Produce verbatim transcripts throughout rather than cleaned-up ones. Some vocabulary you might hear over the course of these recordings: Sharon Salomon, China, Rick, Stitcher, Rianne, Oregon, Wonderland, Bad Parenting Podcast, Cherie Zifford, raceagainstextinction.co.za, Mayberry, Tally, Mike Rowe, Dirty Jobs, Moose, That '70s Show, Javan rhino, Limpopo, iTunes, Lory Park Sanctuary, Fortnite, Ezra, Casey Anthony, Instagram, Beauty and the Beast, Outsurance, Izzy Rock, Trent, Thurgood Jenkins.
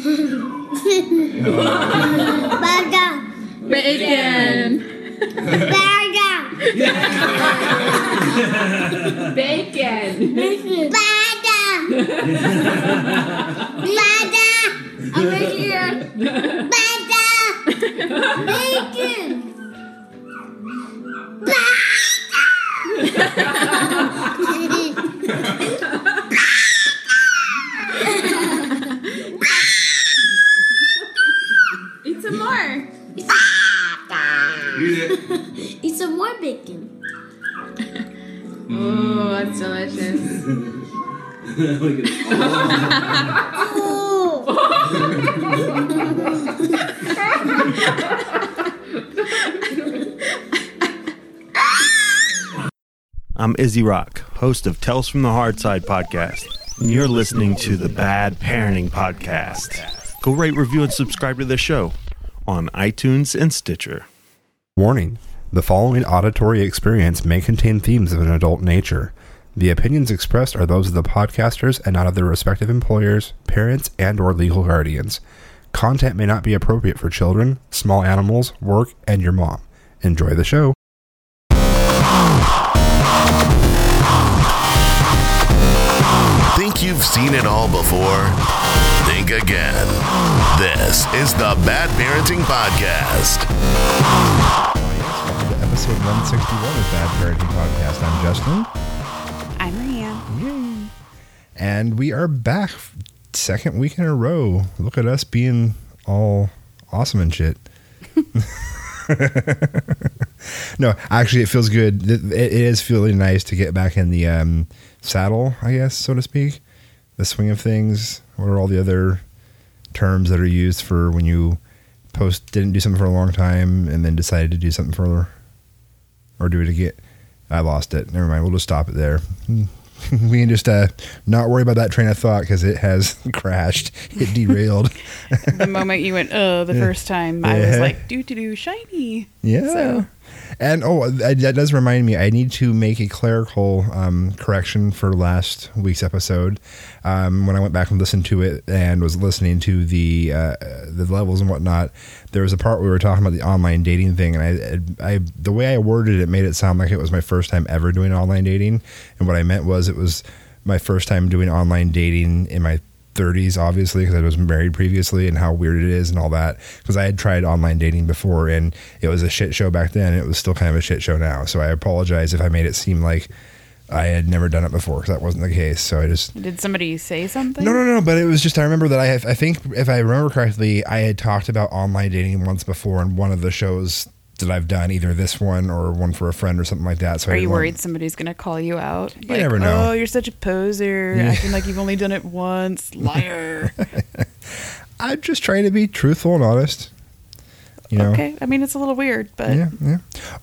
Burger. Bacon. Burger. Bacon. Bacon. Burger. Burger. Over here. Burger. Bacon. Eat some more. Eat some more bacon. Oh, that's delicious. Look at I'm Izzy Rock, host of Tales from the Hard Side podcast, and you're listening to the Bad Parenting Podcast. Go rate, review, and subscribe to the show on iTunes and Stitcher. Warning: the following auditory experience may contain themes of an adult nature. The opinions expressed are those of the podcasters and not of their respective employers, parents, and/or legal guardians. Content may not be appropriate for children, small animals, work, and your mom. Enjoy the show. Think you've seen it all before? Think again. This is the Bad Parenting Podcast. Welcome to episode one sixty-one of Bad Parenting Podcast. I'm Justin. I'm Maria. Yay. And we are back, second week in a row. Look at us being all awesome and shit. No, actually, it feels good. It, it is feeling nice to get back in the um, saddle, I guess, so to speak. The swing of things. What are all the other terms that are used for when you post didn't do something for a long time and then decided to do something for or do it again? I lost it. Never mind. We'll just stop it there. We can just uh, not worry about that train of thought because it has crashed. It derailed. The moment you went, oh, the first time, I yeah. was like, doo doo doo, shiny. Yeah. So. And, oh, that does remind me, I need to make a clerical um, correction for last week's episode. Um, when I went back and listened to it and was listening to the uh, the levels and whatnot, there was a part where we were talking about the online dating thing. And I, I, the way I worded it made it sound like it was my first time ever doing online dating. And what I meant was it was my first time doing online dating in my thirties, obviously, because I was married previously, and how weird it is and all that, because I had tried online dating before and it was a shit show back then. It was still kind of a shit show now, so I apologize if I made it seem like I had never done it before, because that wasn't the case. So I just... Did somebody say something? No, no, no, but it was just, I remember that I have, I think if I remember correctly, I had talked about online dating once before in one of the shows that I've done, either this one or one for a friend or something like that. So are you worried somebody's going to call you out? You like, never know. Oh, you're such a poser, yeah. Acting like you've only done it once, liar. I'm just trying to be truthful and honest. You know? Okay, I mean, it's a little weird, but yeah, yeah.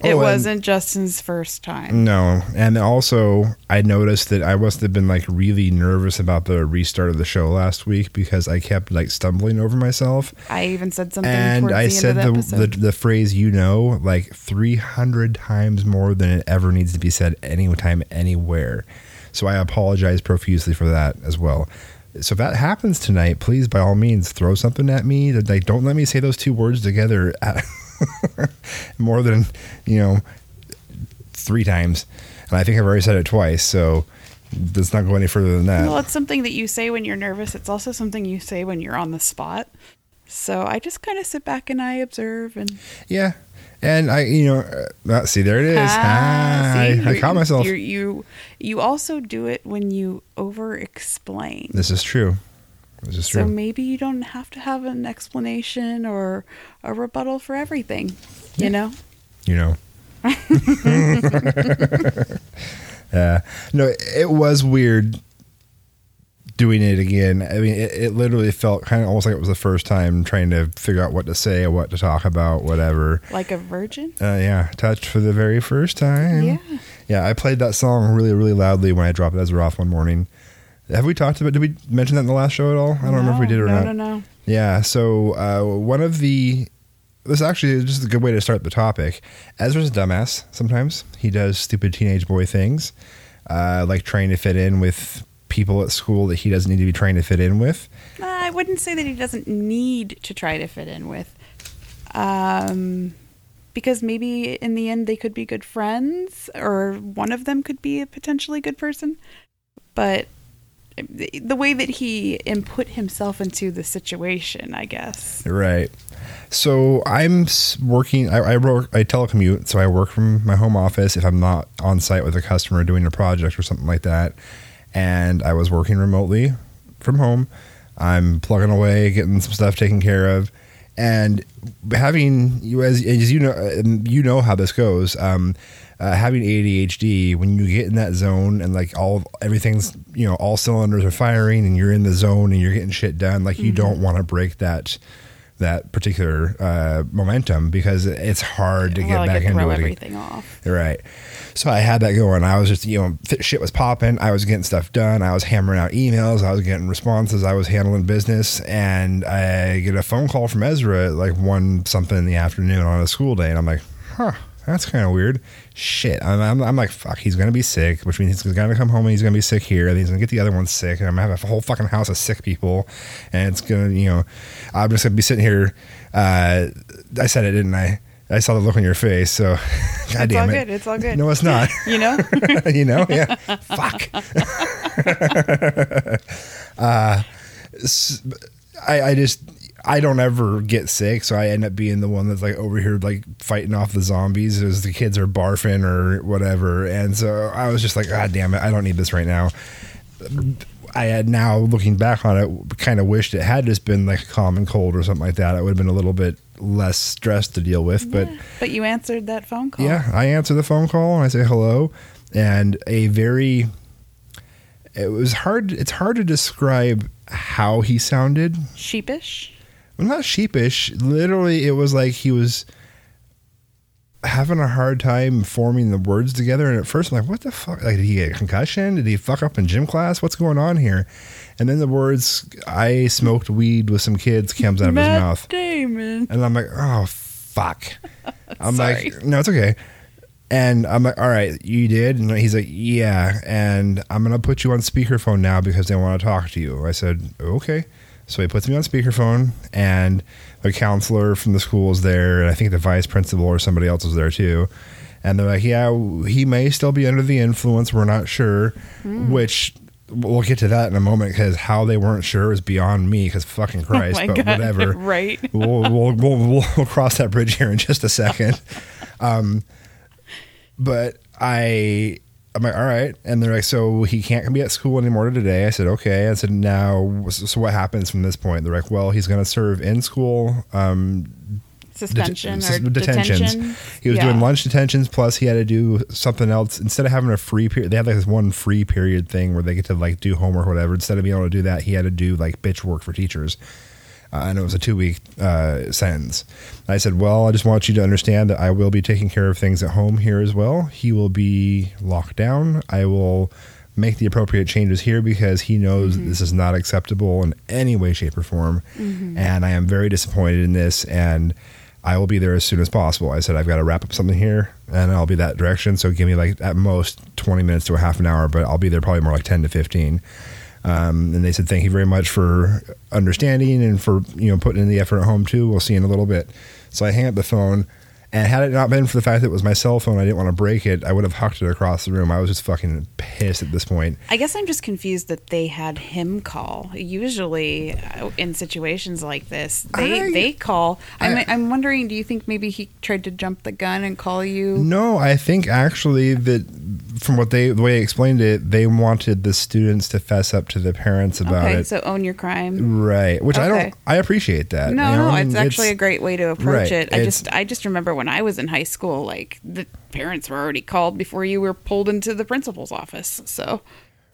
Oh, it wasn't Justin's first time. No, and also I noticed that I must have been like really nervous about the restart of the show last week because I kept like stumbling over myself. I even said something, and I the said the the, the the phrase "you know" like three hundred times more than it ever needs to be said anytime, anywhere. So I apologize profusely for that as well. So if that happens tonight, please, by all means, throw something at me. Like, don't let me say those two words together at more than, you know, three times. And I think I've already said it twice, so let's not go any further than that. Well, it's something that you say when you're nervous. It's also something you say when you're on the spot. So I just kind of sit back and I observe. And yeah. And I, you know, uh, see, there it is. Ah, ah, see, I, I caught myself. You you also do it when you over-explain. This is true. This is so true. So maybe you don't have to have an explanation or a rebuttal for everything, you yeah. know? You know. uh, no, it was weird doing it again. I mean, it, it literally felt kind of almost like it was the first time trying to figure out what to say or what to talk about, whatever. Like a virgin? Uh, yeah. Touched for the very first time. Yeah. Yeah. I played that song really, really loudly when I dropped Ezra off one morning. Have we talked about, did we mention that in the last show at all? I don't no, remember if we did or no, not. No, no, no. Yeah. So uh, one of the, this actually is just a good way to start the topic. Ezra's a dumbass sometimes. He does stupid teenage boy things, uh, like trying to fit in with people at school that he doesn't need to be trying to fit in with? Uh, I wouldn't say that he doesn't need to try to fit in with. Um, because maybe in the end they could be good friends, or one of them could be a potentially good person. But the way that he input himself into the situation, I guess. Right. So I'm working, I, I, work, I telecommute, so I work from my home office if I'm not on site with a customer doing a project or something like that. And I was working remotely from home. I'm plugging away, getting some stuff taken care of. And having, you as, as you know, you know how this goes, um, Uh, having A D H D, when you get in that zone and like all everything's, you know, all cylinders are firing and you're in the zone and you're getting shit done, like mm-hmm. you don't want to break that that particular uh, momentum because it's hard to well, get back into it. Throw everything off. Right. So I had that going. I was just, you know, shit was popping. I was getting stuff done. I was hammering out emails. I was getting responses. I was handling business. And I get a phone call from Ezra at like one something in the afternoon on a school day. And I'm like, huh. That's kind of weird. Shit. I'm, I'm, I'm like, fuck, he's going to be sick, which means he's going to come home and he's going to be sick here. And he's going to get the other one sick. And I'm going to have a whole fucking house of sick people. And it's going to, you know, I'm just going to be sitting here. Uh, I said it, didn't I? I saw the look on your face. So, God damn it. It's all good. It's all good. No, it's not. You know? You know? Yeah. Fuck. uh, I, I just... I don't ever get sick, so I end up being the one that's like over here, like fighting off the zombies as the kids are barfing or whatever. And so I was just like, God damn it, I don't need this right now. I had now, looking back on it, kind of wished it had just been like a common cold or something like that. It would have been a little bit less stress to deal with. But yeah, but you answered that phone call. Yeah, I answer the phone call and I say hello. And a very, it was hard, it's hard to describe how he sounded. Sheepish? Well, not sheepish. Literally, it was like he was having a hard time forming the words together. And at first, I'm like, what the fuck? Like, did he get a concussion? Did he fuck up in gym class? What's going on here? And then the words, I smoked weed with some kids, comes out of Matt his mouth. Damon. And I'm like, oh, fuck. I'm Sorry. like, no, it's okay. And I'm like, all right, you did? And he's like, yeah. And I'm going to put you on speakerphone now because they want to talk to you. I said, okay. So he puts me on speakerphone, and the counselor from the school is there, and I think the vice principal or somebody else was there too. And they're like, yeah, he may still be under the influence. We're not sure, mm. which we'll get to that in a moment because how they weren't sure is beyond me because fucking Christ, oh but God, whatever. Right. we'll, we'll, we'll, we'll cross that bridge here in just a second. um, but I... I'm like, all right. And they're like, so he can't be at school anymore today. I said, okay. I said, now, so what happens from this point? They're like, well, he's going to serve in school. Um, Suspension det- or detentions. detentions. He was yeah. doing lunch detentions. Plus he had to do something else. Instead of having a free period, they had like this one free period thing where they get to like do homework or whatever. Instead of being able to do that, he had to do like bitch work for teachers. Uh, and it was a two-week uh, sentence. And I said, well, I just want you to understand that I will be taking care of things at home here as well. He will be locked down. I will make the appropriate changes here because he knows mm-hmm. that this is not acceptable in any way, shape, or form. Mm-hmm. And I am very disappointed in this, and I will be there as soon as possible. I said, I've got to wrap up something here, and I'll be that direction. So give me like at most twenty minutes to a half an hour, but I'll be there probably more like ten to fifteen. Um, and they said, thank you very much for understanding and for, you know, putting in the effort at home too. We'll see you in a little bit. So I hang up the phone, and had it not been for the fact that it was my cell phone, I didn't want to break it. I would have hucked it across the room. I was just fucking pissed at this point. I guess I'm just confused that they had him call. Usually in situations like this, they, I, they call. I'm, I, I'm wondering, do you think maybe he tried to jump the gun and call you? No, I think actually that... From what they the way they explained it, they wanted the students to fess up to the parents about okay, it. Okay, so own your crime, right? Which okay. I don't. I appreciate that. No, you know? no, it's, it's actually a great way to approach right, it. I just, I just remember when I was in high school, like the parents were already called before you were pulled into the principal's office. So,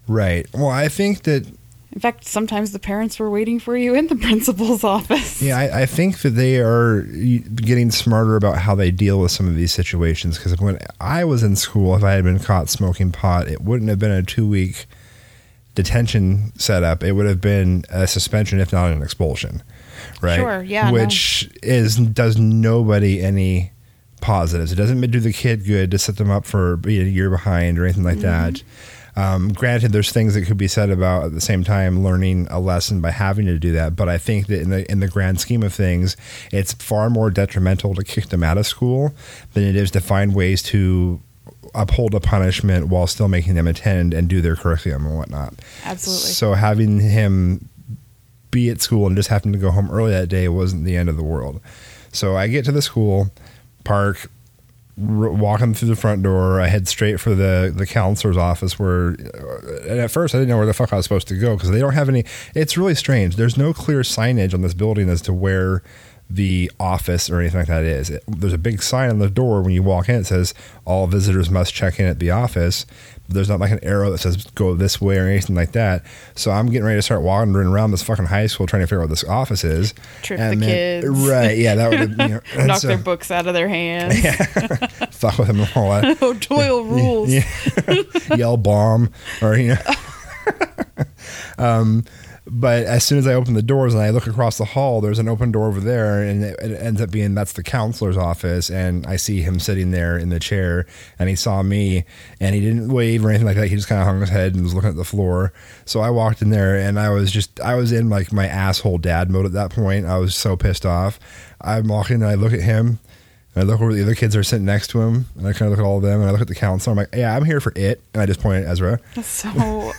right. Well, I think that. In fact, sometimes the parents were waiting for you in the principal's office. Yeah, I, I think that they are getting smarter about how they deal with some of these situations. Because when I was in school, if I had been caught smoking pot, it wouldn't have been a two-week detention setup. It would have been a suspension, if not an expulsion. Right? Sure, yeah. Which no. is does nobody any positives. It doesn't do the kid good to set them up for being a year behind or anything like mm-hmm. that. Um, granted, there's things that could be said about at the same time learning a lesson by having to do that. But I think that in the in the grand scheme of things, it's far more detrimental to kick them out of school than it is to find ways to uphold a punishment while still making them attend and do their curriculum and whatnot. Absolutely. So having him be at school and just having to go home early that day wasn't the end of the world. So I get to the school, park, r- walk him through the front door. I head straight for the, the counselor's office where, and at first I didn't know where the fuck I was supposed to go because they don't have any, it's really strange. There's no clear signage on this building as to where the office or anything like that is. It, there's a big sign on the door when you walk in. It says all visitors must check in at the office. There's not like an arrow that says go this way or anything like that. So I'm getting ready to start wandering around this fucking high school trying to figure out what this office is. Trip and the then, kids. Right, yeah. That would, you know, knock so, their books out of their hands. Yeah. Fuck with them all that. Oh, Doyle rules. Yeah. Yell bomb or, you know. um, but as soon as I open the doors and I look across the hall, there's an open door over there, and it, it ends up being that's the counselor's office. And I see him sitting there in the chair, and he saw me, and he didn't wave or anything like that. He just kind of hung his head and was looking at the floor. So I walked in there, and I was just I was in like my asshole dad mode at that point. I was so pissed off. I'm walking and I look at him, and I look where the other kids are sitting next to him, and I kind of look at all of them, and I look at the counselor. I'm like, yeah, I'm here for it. And I just pointed at Ezra. That's so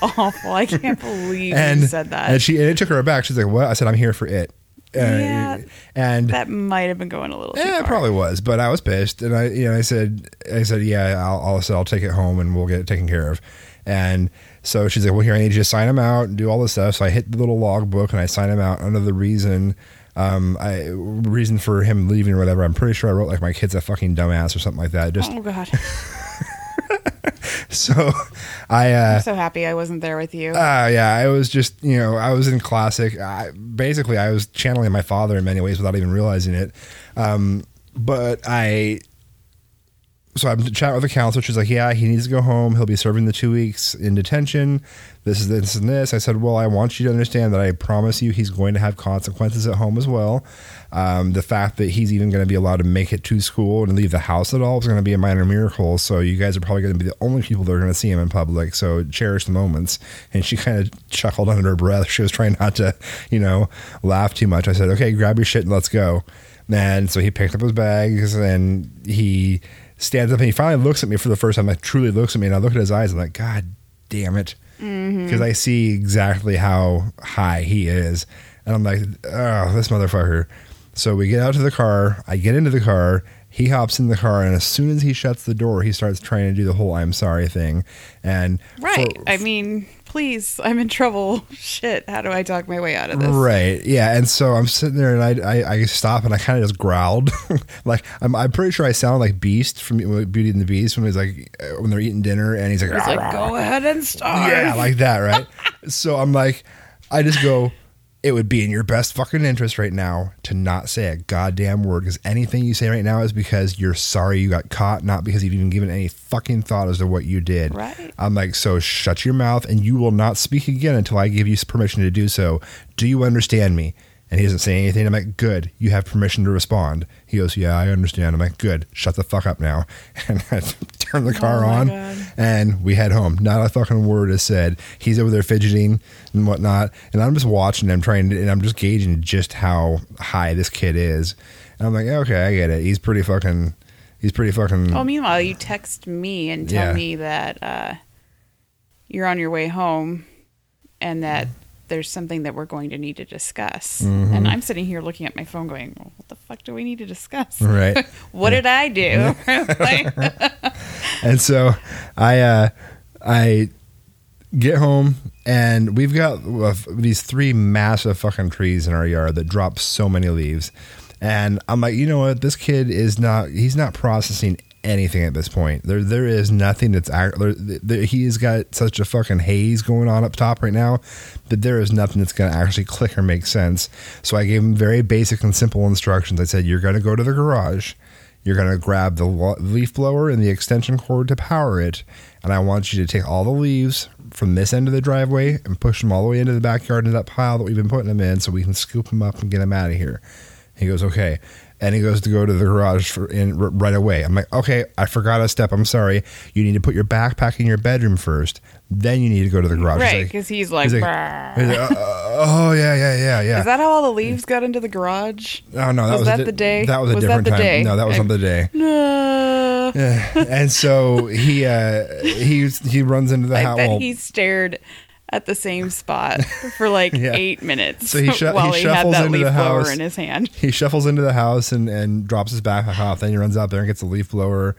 awful. I can't believe and, you said that. And, she, and it took her aback. She's like, what? I said, I'm here for it. Yeah, and, and that might have been going a little too yeah, far. It probably was, but I was pissed. And I you know, I said, I said, yeah, I'll, I'll, I'll take it home, and we'll get it taken care of. And so she's like, well, here, I need you to sign them out and do all this stuff. So I hit the little log book, and I sign them out under the reason Um, I reason for him leaving or whatever. I'm pretty sure I wrote like my kid's a fucking dumbass or something like that. Just, oh god. So I, uh, I'm so happy I wasn't there with you. Oh uh, yeah. I was just, you know, I was in classic, I, basically I was channeling my father in many ways without even realizing it. Um, but I, so I'm chatting with the counselor. She's like, yeah, he needs to go home. He'll be serving the two weeks in detention. This is this and this. I said, well, I want you to understand that I promise you he's going to have consequences at home as well. Um, the fact that he's even going to be allowed to make it to school and leave the house at all is going to be a minor miracle. So you guys are probably going to be the only people that are going to see him in public. So cherish the moments. And she kind of chuckled under her breath. She was trying not to, you know, laugh too much. I said, okay, grab your shit and let's go. And so he picked up his bags and he stands up and he finally looks at me for the first time. Like truly looks at me, and I look at his eyes and I'm like, god damn it. Mm-hmm. Cause I see exactly how high he is. And I'm like, oh, this motherfucker. So we get out to the car. I get into the car. He hops in the car, and as soon as he shuts the door, he starts trying to do the whole I'm sorry thing. And right. For, I mean, please, I'm in trouble. Shit. How do I talk my way out of this? Right. Yeah. And so I'm sitting there, and I I, I stop, and I kind of just growled. Like, I'm, I'm pretty sure I sound like Beast from Beauty and the Beast when he's like, when they're eating dinner and he's like, he's like go ahead and starve. Yeah. Like that. Right. So I'm like, I just go, it would be in your best fucking interest right now to not say a goddamn word, because anything you say right now is because you're sorry you got caught, not because you've even given any fucking thought as to what you did. Right. I'm like, so shut your mouth, and you will not speak again until I give you permission to do so. Do you understand me? And he doesn't say anything. I'm like, good. You have permission to respond. He goes, yeah, I understand. I'm like, good. Shut the fuck up now. And I turn the car oh on God. And we head home. Not a fucking word is said. He's over there fidgeting and whatnot. And I'm just watching him trying to, and I'm just gauging just how high this kid is. And I'm like, okay, I get it. He's pretty fucking, he's pretty fucking. Oh, meanwhile, you text me and tell yeah. me that uh, you're on your way home and that there's something that we're going to need to discuss. Mm-hmm. And I'm sitting here looking at my phone going, well, what the fuck do we need to discuss? Right. What did I do? And so I, uh, I get home, and we've got uh, these three massive fucking trees in our yard that drop so many leaves. And I'm like, you know what? This kid is not, he's not processing anything at this point. There, there is nothing that's act, there, there, he has got such a fucking haze going on up top right now that there is nothing that's going to actually click or make sense. So I gave him very basic and simple instructions. I said, you're going to go to the garage, you're going to grab the lo- leaf blower and the extension cord to power it, and I want you to take all the leaves from this end of the driveway and push them all the way into the backyard into that pile that we've been putting them in so we can scoop them up and get them out of here. He goes, okay. And he goes to go to the garage for in r- right away. I'm like, okay, I forgot a step. I'm sorry. You need to put your backpack in your bedroom first. Then you need to go to the garage. Right, because he's like, he's like, he's like, he's like uh, oh, yeah, yeah, yeah, yeah. Is that how all the leaves got into the garage? Oh, no. That was, was that di- the day? That was a was different time. Day? No, that was I, on the day. No. And so he, uh, he, he runs into the house. I bet well, he stared at the same spot for like yeah. eight minutes. So he, sh- while he, he shuffles had that into leaf the house. Blower in his hand. He shuffles into the house and, and drops his backpack off. Then he runs out there and gets a leaf blower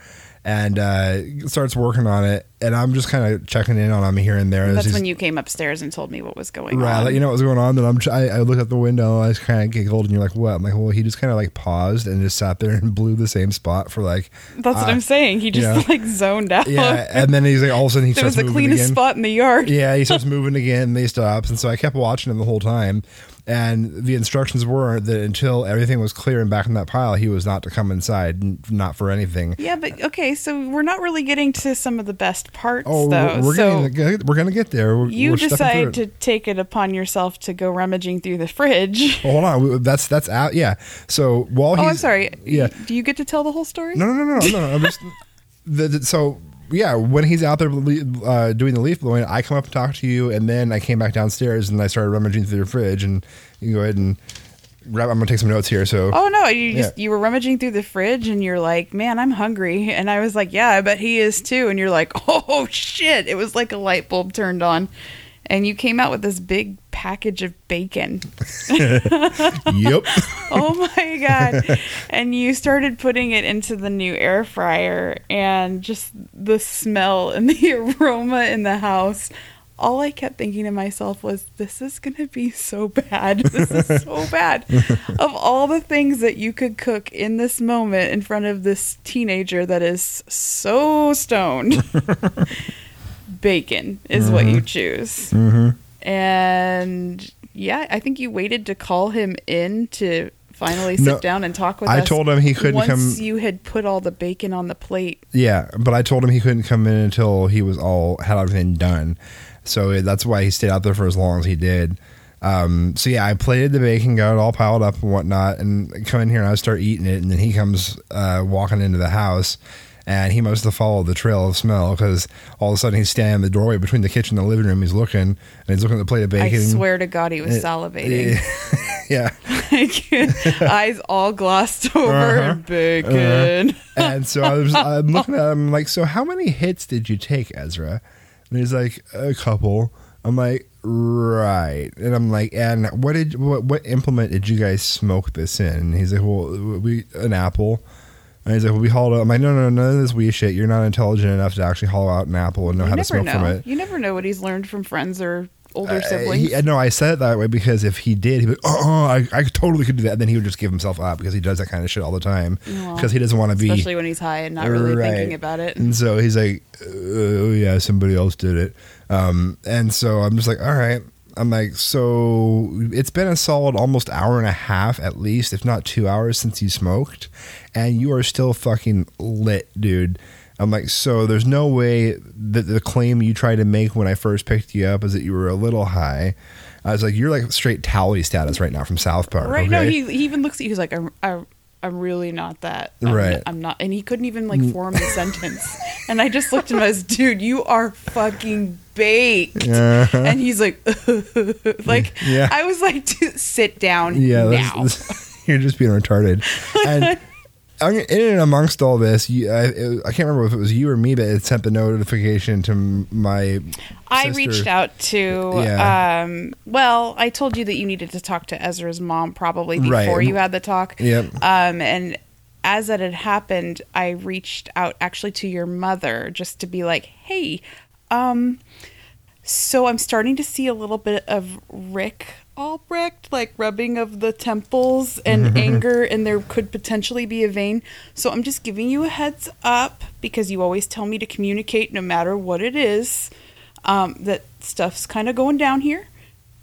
and uh, starts working on it. And I'm just kind of checking in on him here and there. And that's when you came upstairs and told me what was going right, on. Right, I let you know what was going on. Then I'm ch- I, I look out the window. I just kind of giggled, and you're like, "What?" I'm like, "Well, he just kind of like paused and just sat there and blew the same spot for like." That's uh, what I'm saying. He just you know, like zoned out. Yeah, and then he's like, all of a sudden he there starts moving again. It was the cleanest again. spot in the yard. Yeah, he starts moving again. And he stops, and so I kept watching him the whole time. And the instructions were that until everything was clear and back in that pile, he was not to come inside, not for anything. Yeah, but okay, so we're not really getting to some of the best parts, oh, though. We're, so getting, we're gonna get there. We're, you we're decide to take it upon yourself to go rummaging through the fridge. Well, hold on, that's that's out. Yeah. So while he's, oh, I'm sorry. Yeah. Do you get to tell the whole story? No, no, no, no, no. I'm just the, the, so. Yeah, when he's out there uh, doing the leaf blowing, I come up and talk to you, and then I came back downstairs and I started rummaging through the fridge. And you go ahead and grab. I'm gonna take some notes here. So oh no, you yeah. just you were rummaging through the fridge, and you're like, "Man, I'm hungry," and I was like, "Yeah, I bet he is too." And you're like, "Oh shit!" It was like a light bulb turned on, and you came out with this big package of bacon. Yep. Oh my god. And you started putting it into the new air fryer, and just the smell and the aroma in the house, all I kept thinking to myself was, this is gonna be so bad. This is so bad. Of all the things that you could cook in this moment in front of this teenager that is so stoned, bacon is mm-hmm. what you choose. Mm-hmm. And yeah, I think you waited to call him in to finally sit no, down and talk with I us. I told him he couldn't once come. Once you had put all the bacon on the plate. Yeah, but I told him he couldn't come in until he was all had everything done. So that's why he stayed out there for as long as he did. Um, so yeah, I plated the bacon, got it all piled up and whatnot, and come in here and I start eating it. And then he comes uh, walking into the house. And he must have followed the trail of smell, because all of a sudden he's standing in the doorway between the kitchen and the living room. He's looking, and he's looking at the plate of bacon. I swear to God, he was it, salivating. It, yeah. Like, eyes all glossed over. Uh-huh. Bacon. Uh-huh. And so I was, I'm looking at him like, so how many hits did you take, Ezra? And he's like, a couple. I'm like, right. And I'm like, and what did what, what implement did you guys smoke this in? And he's like, well, we an apple. And he's like, well, we hauled out. I'm like, no, no, no, none of this wee shit. You're not intelligent enough to actually haul out an apple and know you how to smoke know. from it. You never know what he's learned from friends or older uh, siblings. He, no, I said it that way because if he did, he'd be like, oh, oh I, I totally could do that. And then he would just give himself up, because he does that kind of shit all the time, because he doesn't want to be. Especially when he's high and not really right. thinking about it. And so he's like, oh, yeah, somebody else did it. Um, and so I'm just like, all right. I'm like, so it's been a solid almost hour and a half at least, if not two hours since you smoked, and you are still fucking lit, dude. I'm like, so there's no way that the claim you tried to make when I first picked you up is that you were a little high. I was like, you're like straight Tally status right now from South Park. Right, okay? No, he, he even looks at you, he's like, I'm, I'm, I'm really not that. I'm, right. I'm not. And he couldn't even like form a sentence. And I just looked at him as, dude, you are fucking baked. Uh-huh. And he's like, like, yeah. I was like, sit down yeah, now. That's, that's, you're just being retarded. And in and amongst all this, you, I, it, I can't remember if it was you or me, but it sent the notification to my I sister. reached out to, yeah. um, well, I told you that you needed to talk to Ezra's mom probably before right. you had the talk. Yep. Um, and as that had happened, I reached out actually to your mother just to be like, hey, um, so I'm starting to see a little bit of Rick Albrecht, like rubbing of the temples and anger, and there could potentially be a vein. So I'm just giving you a heads up, because you always tell me to communicate no matter what it is. Um, that stuff's kind of going down here,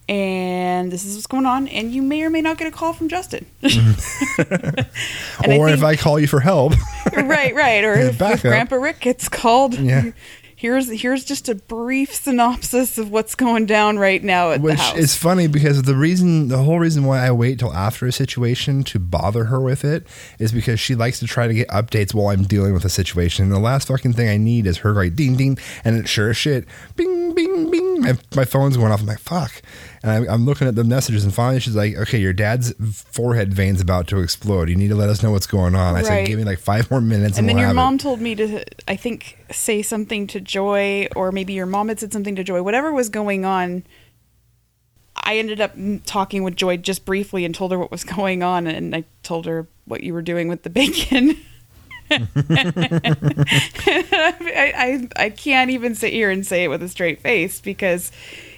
and this is what's going on, and you may or may not get a call from Justin. Or I think, if I call you for help. Right, right. Or if, if Grandpa Rick gets called, yeah. Here's here's just a brief synopsis of what's going down right now at Which the house. Which is funny because the reason, the whole reason why I wait till after a situation to bother her with it is because she likes to try to get updates while I'm dealing with a situation. And the last fucking thing I need is her like ding ding, and it sure as shit, bing bing bing. My, my phone's going off. I'm like fuck, and I'm, I'm looking at the messages, and finally she's like, "Okay, your dad's forehead vein's about to explode. You need to let us know what's going on." Right. I said, "Give me like five more minutes." And, and then we'll your mom it. told me to, I think, say something to Joy, or maybe your mom had said something to Joy, whatever was going on. I ended up talking with Joy just briefly and told her what was going on, and I told her what you were doing with the bacon. I, I, I can't even sit here and say it with a straight face because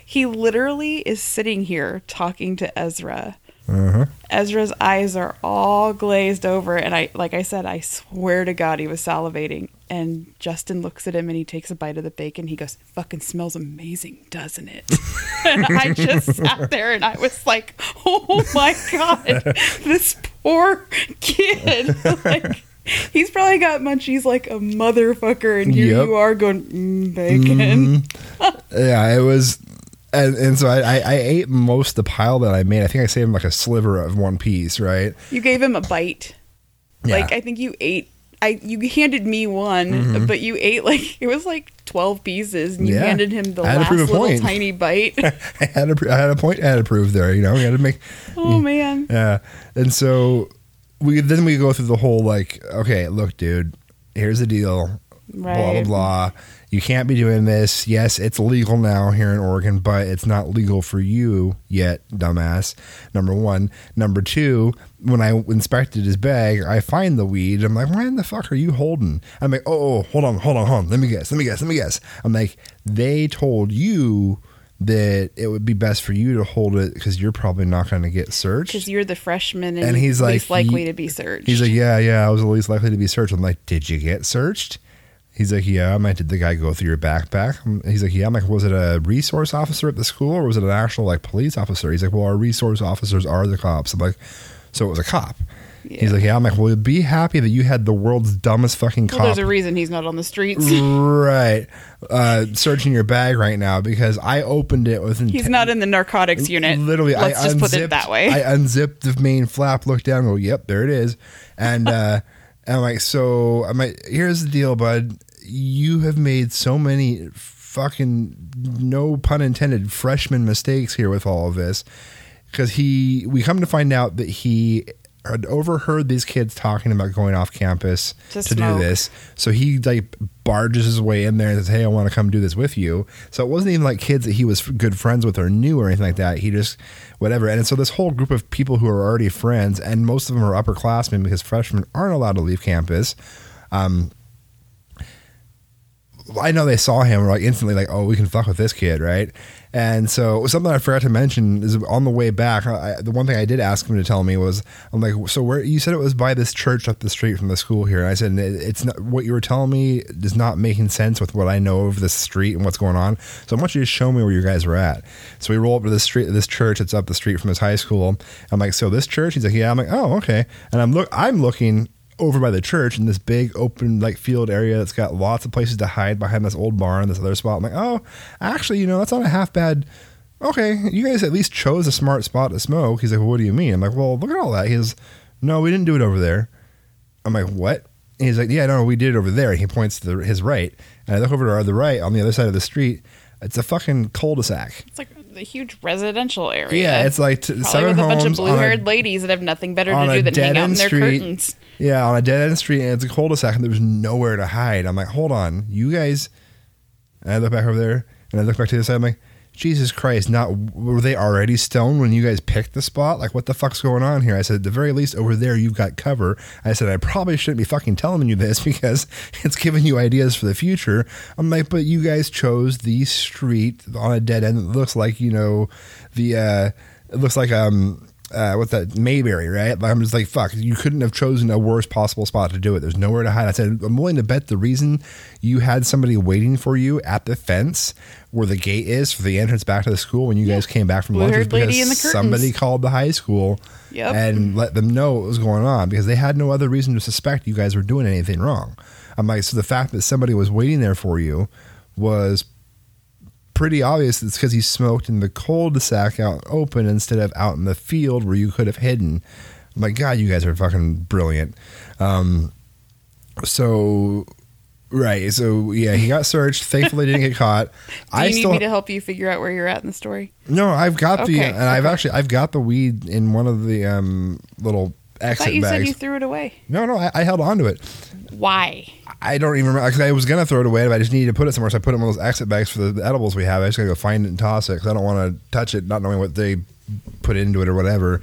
he literally is sitting here talking to Ezra. Uh-huh. Ezra's eyes are all glazed over, and I, like I said, I swear to God he was salivating. And Justin looks at him and he takes a bite of the bacon. He goes, "Fucking smells amazing, doesn't it?" And I just sat there and I was like, "Oh my God, this poor kid!" Like, he's probably got munchies like a motherfucker, and here yep. you are going mm, bacon. Mm. Yeah, it was. And, and so I, I, I ate most of the pile that I made. I think I saved him like a sliver of one piece, right? You gave him a bite. Yeah. Like, I think you ate, I you handed me one, mm-hmm. but you ate like, it was like twelve pieces, and you yeah. handed him the last little point. tiny bite. I, had a, I had a point I had to prove there, you know? We had to make. Oh, man. Yeah. And so we then we go through the whole like, okay, look, dude, here's the deal. Right. Blah, blah, blah. You can't be doing this. Yes, it's legal now here in Oregon, but it's not legal for you yet, dumbass. Number one. Number two, when I inspected his bag, I find the weed. I'm like, why in the fuck are you holding? I'm like, oh, oh, hold on, hold on, hold on. Let me guess, let me guess, let me guess. I'm like, they told you that it would be best for you to hold it because you're probably not going to get searched because you're the freshman and, and he's like, least likely he, to be searched. He's like, yeah, yeah, I was the least likely to be searched. I'm like, did you get searched? He's like, yeah. I'm like, did the guy go through your backpack? He's like, yeah. I'm like, was it a resource officer at the school or was it an actual like police officer? He's like, well, our resource officers are the cops. I'm like, so it was a cop. Yeah. He's like, yeah. I'm like, well, be happy that you had the world's dumbest fucking cop. Well, there's a reason he's not on the streets. Right. Uh, searching your bag right now because I opened it with intent. He's not in the narcotics unit. Literally, Let's I just unzipped, put it that way. I unzipped the main flap, looked down, and go, yep, there it is. And, uh, And I'm like, so I'm like, here's the deal, bud. You have made so many fucking, no pun intended, freshman mistakes here with all of this. Because he, we come to find out that he had overheard these kids talking about going off campus to, to do this. So he like barges his way in there and says, hey, I want to come do this with you. So it wasn't even like kids that he was good friends with or knew or anything like that. He just, whatever. And so this whole group of people who are already friends, and most of them are upperclassmen because freshmen aren't allowed to leave campus. Um, I know they saw him, we're like instantly like, oh, we can fuck with this kid, right? And so something I forgot to mention is on the way back, I, the one thing I did ask him to tell me was, I'm like, so where you said it was by this church up the street from the school here. And I said, it's not, what you were telling me is not making sense with what I know of this street and what's going on. So I want you to show me where you guys were at. So we roll up to this street, this church. It's up the street from his high school. I'm like, so this church? He's like, yeah. I'm like, oh, okay. And I'm look, I'm looking over by the church in this big open like field area that's got lots of places to hide behind this old barn, this other spot. I'm like, oh, actually, you know, that's not a half bad. Okay, you guys at least chose a smart spot to smoke. He's like, well, what do you mean? I'm like, well, look at all that. He goes, no, we didn't do it over there. I'm like, what? And he's like, yeah, no, we did it over there. And he points to the, his right. And I look over to our other right on the other side of the street. It's a fucking cul-de-sac. It's like a huge residential area. Yeah, it's like t- seven homes. Probably with a bunch of blue-haired a, ladies that have nothing better to do than hang out in their street, curtains. Yeah, on a dead-end street, and it's a cul-de-sac, and there's nowhere to hide. I'm like, hold on, you guys... And I look back over there, and I look back to the other side, I'm like, Jesus Christ, not were they already stoned when you guys picked the spot? Like, what the fuck's going on here? I said, at the very least, over there, you've got cover. I said, I probably shouldn't be fucking telling you this because it's giving you ideas for the future. I'm like, but you guys chose the street on a dead end. It looks like, you know, the, uh, it looks like, um, Uh, what's that? Mayberry, right? Like, I'm just like, fuck, you couldn't have chosen a worse possible spot to do it. There's nowhere to hide. I said, I'm willing to bet the reason you had somebody waiting for you at the fence where the gate is for the entrance back to the school when you yeah. guys came back from lunch was because somebody called the high school yep. and let them know what was going on because they had no other reason to suspect you guys were doing anything wrong. I'm like, so the fact that somebody was waiting there for you was pretty obvious. It's because he smoked in the cul-de-sac out open instead of out in the field where you could have hidden. My God, you guys are fucking brilliant. Um, so, right. So, yeah, he got searched. Thankfully, didn't get caught. Do you I need still, me to help you figure out where you're at in the story? No, I've got okay, the, and okay. I've actually, I've got the weed in one of the um, little exit bags. I thought you bags. said you threw it away. No, no, I, I held on to it. Why? I don't even remember, because I was going to throw it away, but I just needed to put it somewhere, so I put it in one of those exit bags for the edibles we have. I just got to go find it and toss it, because I don't want to touch it, not knowing what they put into it or whatever.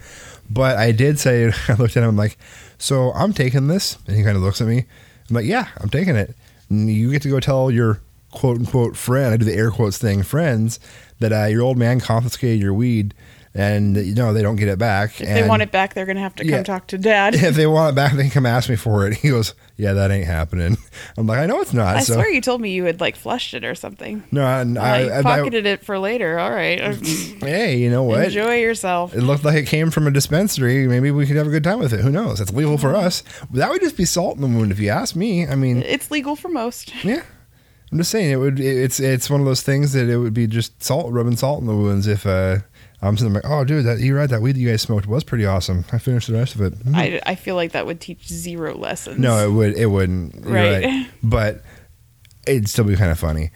But I did say, I looked at him, I'm like, so I'm taking this? And he kind of looks at me. I'm like, yeah, I'm taking it. And you get to go tell your quote-unquote friend, I do the air quotes thing, friends, that uh, your old man confiscated your weed, and, you know, they don't get it back. If and, they want it back, they're going to have to come yeah, talk to Dad. If they want it back, they can come ask me for it. He goes, yeah, that ain't happening. I'm like, I know it's not. I so. swear you told me you had, like, flushed it or something. No, I... I, I pocketed I, it for later. All right. Hey, you know what? Enjoy yourself. It looked like it came from a dispensary. Maybe we could have a good time with it. Who knows? It's legal for us. That would just be salt in the wound, if you ask me. I mean... It's legal for most. Yeah. I'm just saying, it would. It's, it's one of those things that it would be just salt, rubbing salt in the wounds if... Uh, I'm sitting there like, oh, dude, that, you're right. That weed you guys smoked was pretty awesome. I finished the rest of it. Mm. I, I feel like that would teach zero lessons. No, it would. It wouldn't. Right. right. But it'd still be kind of funny.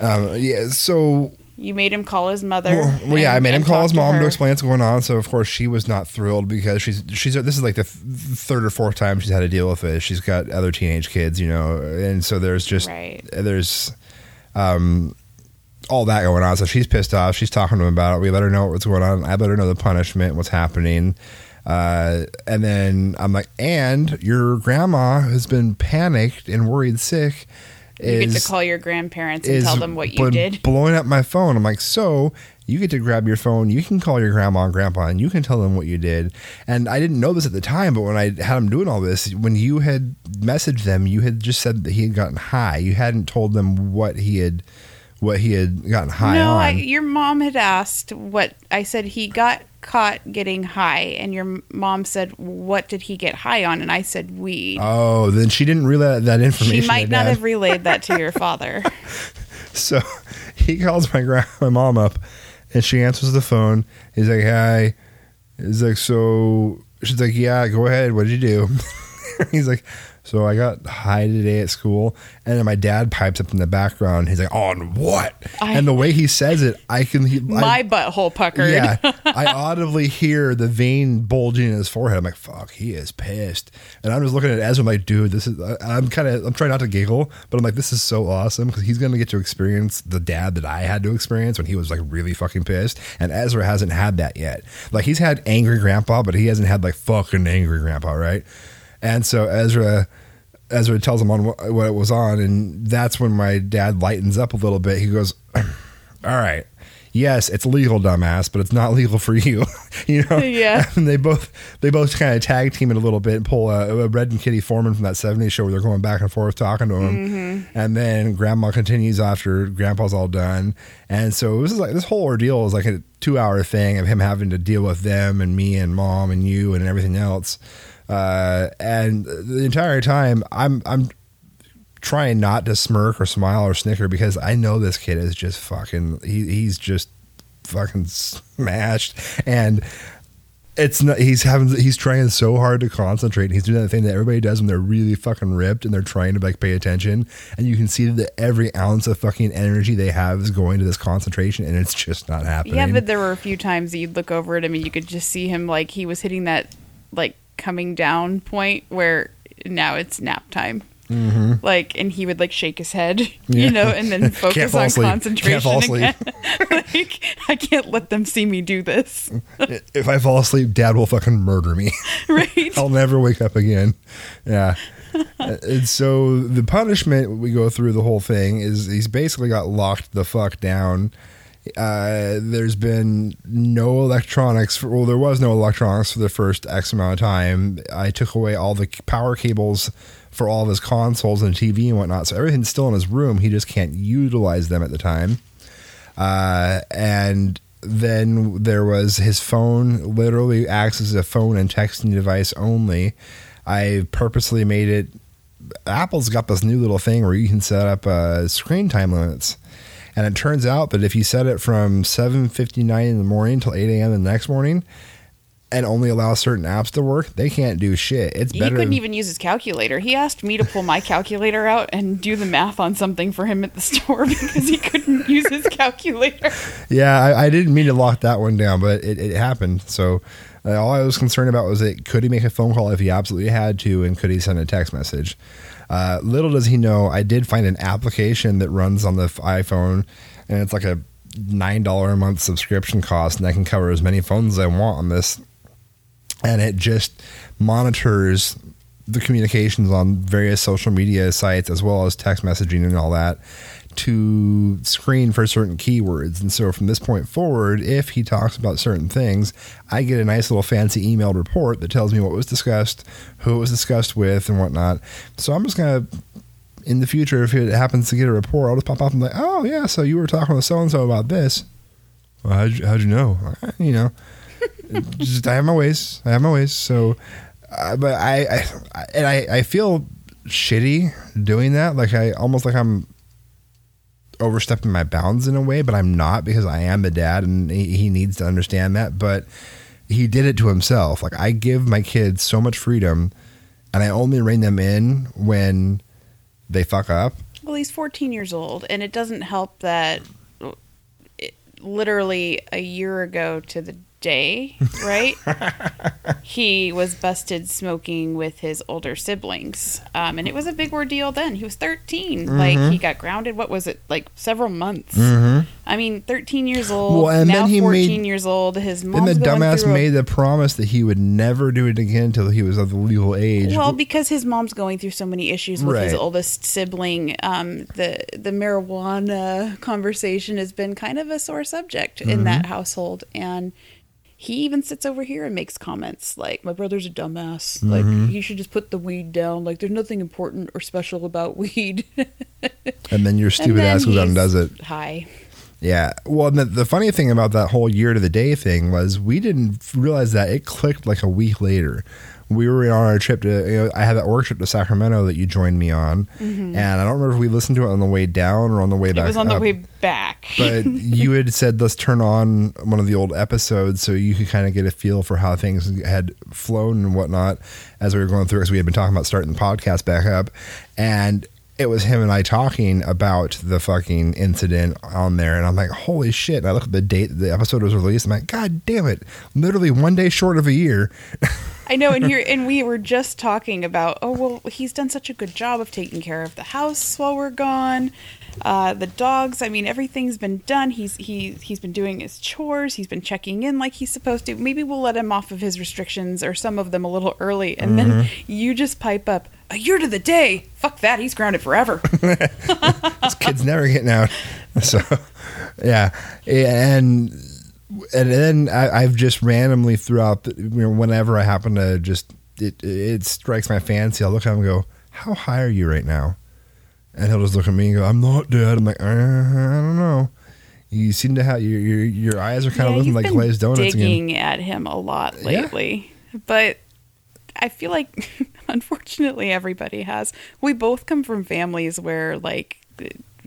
Um, yeah. So you made him call his mother. Well, well yeah, I made him call his mom to, to explain what's going on. So of course she was not thrilled, because she's she's this is like the th- third or fourth time she's had to deal with it. She's got other teenage kids, you know, and so there's just right. there's. Um, all that going on. So she's pissed off. She's talking to him about it. We let her know what's going on. I let her know the punishment, what's happening. Uh, and then I'm like, and your grandma has been panicked and worried sick. Is, you get to call your grandparents and tell them what you bl- did. Blowing up my phone. I'm like, so you get to grab your phone. You can call your grandma and grandpa and you can tell them what you did. And I didn't know this at the time, but when I had him doing all this, when you had messaged them, you had just said that he had gotten high. You hadn't told them what he had what he had gotten high no, on. No, I, your mom had asked what... I said he got caught getting high, and your mom said, what did he get high on? And I said, weed. Oh, then she didn't relay that information. She might not have relayed that to your father. So he calls my gra- my mom up, and she answers the phone. He's like, hi. He's like, so... She's like, yeah, go ahead. What did you do? He's like... So I got high today at school, and then my dad pipes up in the background. He's like, on what? I, and the way he says it, I can... He, my I, butthole puckered. Yeah. I audibly hear the vein bulging in his forehead. I'm like, fuck, he is pissed. And I'm just looking at Ezra. I'm like, dude, this is... I'm kind of... I'm trying not to giggle, but I'm like, this is so awesome, because he's going to get to experience the dad that I had to experience when he was, like, really fucking pissed. And Ezra hasn't had that yet. Like, he's had angry grandpa, but he hasn't had, like, fucking angry grandpa, right? And so Ezra, Ezra tells him on what, what it was on, and that's when my dad lightens up a little bit. He goes, "All right, yes, it's legal, dumbass, but it's not legal for you, you know." Yeah. And they both they both kind of tag team it a little bit and pull a, a Red and Kitty Foreman from That seventies Show, where they're going back and forth talking to him, mm-hmm. and then Grandma continues after Grandpa's all done, and so this is like this whole ordeal is like a two hour thing of him having to deal with them and me and Mom and you and everything else. Uh, and the entire time I'm, I'm trying not to smirk or smile or snicker, because I know this kid is just fucking, he, he's just fucking smashed, and it's not, he's having, he's trying so hard to concentrate. He's doing that thing that everybody does when they're really fucking ripped and they're trying to, like, pay attention. And you can see that every ounce of fucking energy they have is going to this concentration, and it's just not happening. Yeah. But there were a few times that you'd look over at him and you could just see him, like, he was hitting that, like, coming down point where now it's nap time, mm-hmm. like, and he would, like, shake his head, yeah. you know, and then focus on asleep. Concentration again. Like, I can't let them see me do this. If I fall asleep, Dad will fucking murder me. Right? I'll never wake up again. Yeah. And so the punishment we go through the whole thing is he's basically got locked the fuck down. Uh, there's been no electronics. For, well, there was no electronics for the first X amount of time. I took away all the power cables for all of his consoles and T V and whatnot. So everything's still in his room. He just can't utilize them at the time. Uh, and then there was his phone literally acts as a phone and texting device only. I purposely made it Apple's got this new little thing where you can set up uh, screen time limits. And it turns out that if you set it from seven fifty-nine in the morning till eight a.m. the next morning and only allow certain apps to work, they can't do shit. It's better. He couldn't than- even use his calculator. He asked me to pull my calculator out and do the math on something for him at the store because he couldn't use his calculator. Yeah, I, I didn't mean to lock that one down, but it, it happened. So uh, all I was concerned about was that could he make a phone call if he absolutely had to, and could he send a text message? Uh, little does he know, I did find an application that runs on the iPhone, and it's like a nine dollars a month subscription cost, and I can cover as many phones as I want on this. And it just monitors the communications on various social media sites as well as text messaging and all that to screen for certain keywords. And so from this point forward, if he talks about certain things, I get a nice little fancy emailed report that tells me what was discussed, who it was discussed with, and whatnot. So I'm just going to, in the future, if it happens to get a report, I'll just pop up and be like, oh yeah, so you were talking with so-and-so about this. Well, how'd you, how'd you know? You know, just, I have my ways. I have my ways. So, uh, but I, I, and I, I feel shitty doing that. Like I almost like I'm overstepping my bounds in a way, but I'm not, because I am a dad and he, he needs to understand that, but he did it to himself. Like I give my kids so much freedom and I only rein them in when they fuck up. Well, he's fourteen years old, and it doesn't help that it, literally a year ago to the day, right? He was busted smoking with his older siblings, um, and it was a big ordeal then. He was thirteen. Mm-hmm. Like, he got grounded, what was it, like several months? Mm-hmm. I mean, thirteen years old, well, and now then he fourteen made, years old. His mom's then the dumbass made a, the promise that he would never do it again until he was of the legal age. Well, because his mom's going through so many issues with right. his oldest sibling, um, the, the marijuana conversation has been kind of a sore subject mm-hmm. in that household, and he even sits over here and makes comments like, my brother's a dumbass. Mm-hmm. Like, he should just put the weed down. Like, there's nothing important or special about weed. And then your stupid then ass goes out and does it. Hi. Yeah. Well, the, the funny thing about that whole year to the day thing was we didn't realize that it clicked like a week later. We were on our trip to, you know, I had that work trip to Sacramento that you joined me on. Mm-hmm. And I don't remember if we listened to it on the way down or on the way back. It was on up, the way back. But you had said, let's turn on one of the old episodes so you could kind of get a feel for how things had flown and whatnot as we were going through, because we had been talking about starting the podcast back up. And it was him and I talking about the fucking incident on there. And I'm like, holy shit. And I look at the date the episode was released. I'm like, God damn it. Literally one day short of a year. I know. And here, and we were just talking about, oh, well, he's done such a good job of taking care of the house while we're gone. Uh, the dogs. I mean, everything's been done. He's, he, he's been doing his chores. He's been checking in like he's supposed to. Maybe we'll let him off of his restrictions or some of them a little early. And mm-hmm. then you just pipe up, a year to the day. Fuck that. He's grounded forever. This kid's never getting out. So, yeah. And and then I, I've just randomly throughout, the, you know, whenever I happen to just, it, it strikes my fancy. I'll look at him and go, how high are you right now? And he'll just look at me and go, I'm not dead. I'm like, uh, I don't know. You seem to have, your your, your eyes are kind yeah, of looking like glazed donuts again. He's been digging at him a lot lately. Yeah. But I feel like, unfortunately, everybody has. We both come from families where, like,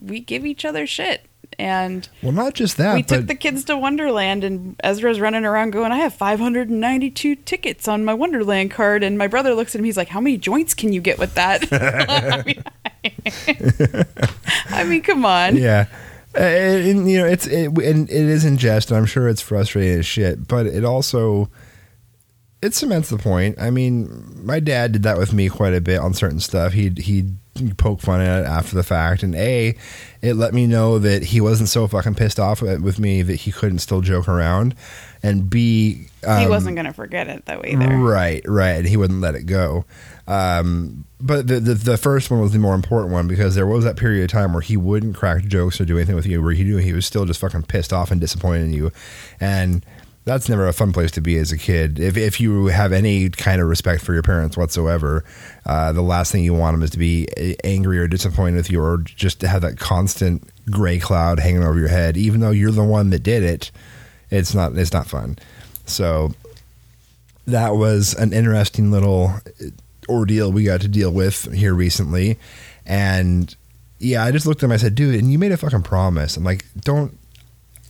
we give each other shit. And well, not just that. We but took the kids to Wonderland, and Ezra's running around going, I have five hundred ninety-two tickets on my Wonderland card. And my brother looks at him. He's like, how many joints can you get with that? I mean, I mean, come on. Yeah. And, and, you know, it's it, and it is in jest, and I'm sure it's frustrating as shit, but it also, it cements the point. I mean, my dad did that with me quite a bit on certain stuff. He'd, he'd poke fun at it after the fact. And A, it let me know that he wasn't so fucking pissed off with me that he couldn't still joke around. And B, Um, he wasn't going to forget it though either. Right, right. And he wouldn't let it go. Um, but the, the the first one was the more important one, because there was that period of time where he wouldn't crack jokes or do anything with you, where he knew he was still just fucking pissed off and disappointed in you. And that's never a fun place to be as a kid. If if you have any kind of respect for your parents whatsoever, uh, the last thing you want them is to be angry or disappointed with you, or just to have that constant gray cloud hanging over your head. Even though you're the one that did it, it's not it's not fun. So that was an interesting little ordeal we got to deal with here recently. And yeah, I just looked at him. I said, dude, and you made a fucking promise. I'm like, don't.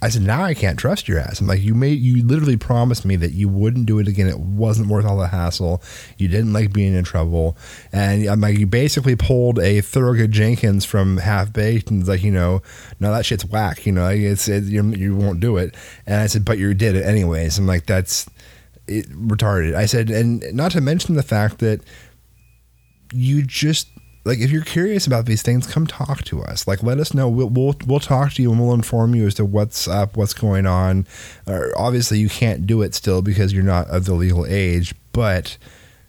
I said, now I can't trust your ass. I'm like, you made, you literally promised me that you wouldn't do it again. It wasn't worth all the hassle. You didn't like being in trouble. And I'm like, you basically pulled a Thurgood Jenkins from Half Baked and it's like, you know, no, that shit's whack. You know, it's, it, you, you won't do it. And I said, but you did it anyways. I'm like, that's it, retarded. I said, and not to mention the fact that you just, like, if you're curious about these things, come talk to us. Like, let us know. We'll we'll, we'll talk to you and we'll inform you as to what's up, what's going on. Uh, obviously, you can't do it still because you're not of the legal age. But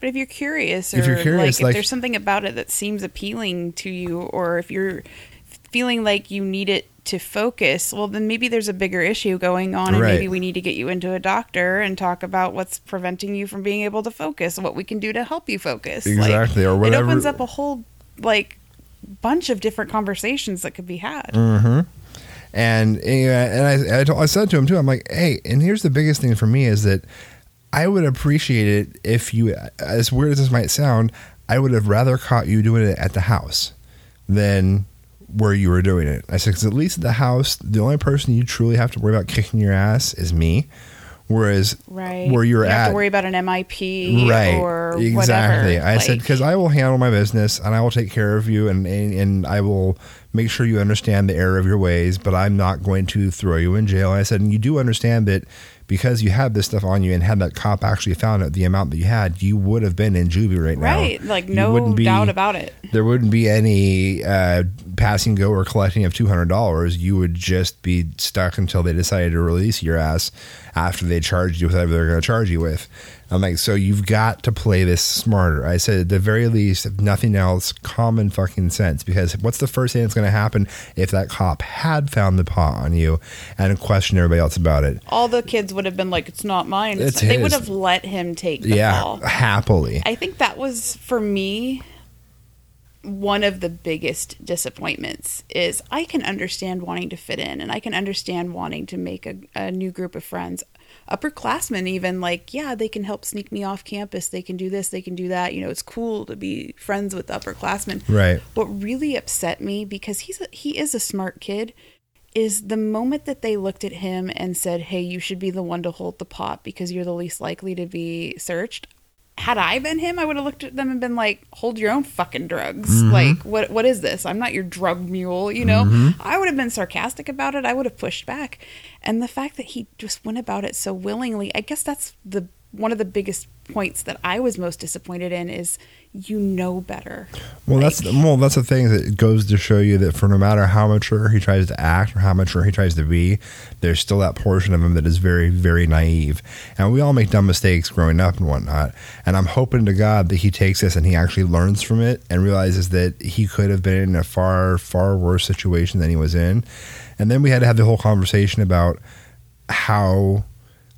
but if you're curious, or if you're curious, like, like if there's something about it that seems appealing to you, or if you're feeling like you need it to focus, well, then maybe there's a bigger issue going on, and right. maybe we need to get you into a doctor and talk about what's preventing you from being able to focus, what we can do to help you focus. Exactly, like, or whatever. It opens up a whole, like, bunch of different conversations that could be had. Mm-hmm. And, and I, I, told, I said to him too, I'm like, hey, and here's the biggest thing for me is that I would appreciate it if you, as weird as this might sound, I would have rather caught you doing it at the house than where you were doing it. I said, because at least at the house, the only person you truly have to worry about kicking your ass is me. Whereas right. where you're you at, you have to worry about an M I P right. or exactly. whatever. Exactly. I like, said, because I will handle my business and I will take care of you and, and, and I will make sure you understand the error of your ways, but I'm not going to throw you in jail. And I said, and you do understand that because you had this stuff on you and had that cop actually found out the amount that you had, you would have been in juvie right, right. now. Right. Like, no be, doubt about it. There wouldn't be any uh, passing go or collecting of two hundred dollars. You would just be stuck until they decided to release your ass after they charged you with whatever they're going to charge you with. I'm like, so you've got to play this smarter. I said, at the very least, if nothing else, common fucking sense. Because what's the first thing that's going to happen if that cop had found the pot on you and questioned everybody else about it? All the kids would have been like, it's not mine. It's it's not. They would have let him take the yeah, fall. Happily. I think that was, for me, one of the biggest disappointments is I can understand wanting to fit in and I can understand wanting to make a, a new group of friends. Upperclassmen even, like, yeah, they can help sneak me off campus. They can do this. They can do that. You know, it's cool to be friends with upperclassmen. Right. What really upset me, because he's a, he is a smart kid, is the moment that they looked at him and said, hey, you should be the one to hold the pot because you're the least likely to be searched. Had I been him, I would have looked at them and been like, hold your own fucking drugs. Mm-hmm. Like, what? what is this? I'm not your drug mule, you know? Mm-hmm. I would have been sarcastic about it. I would have pushed back. And the fact that he just went about it so willingly, I guess that's the one of the biggest points that I was most disappointed in is you know better. Well, like, that's, well, that's the thing that goes to show you that for no matter how mature he tries to act or how mature he tries to be, there's still that portion of him that is very, very naive. And we all make dumb mistakes growing up and whatnot. And I'm hoping to God that he takes this and he actually learns from it and realizes that he could have been in a far, far worse situation than he was in. And then we had to have the whole conversation about how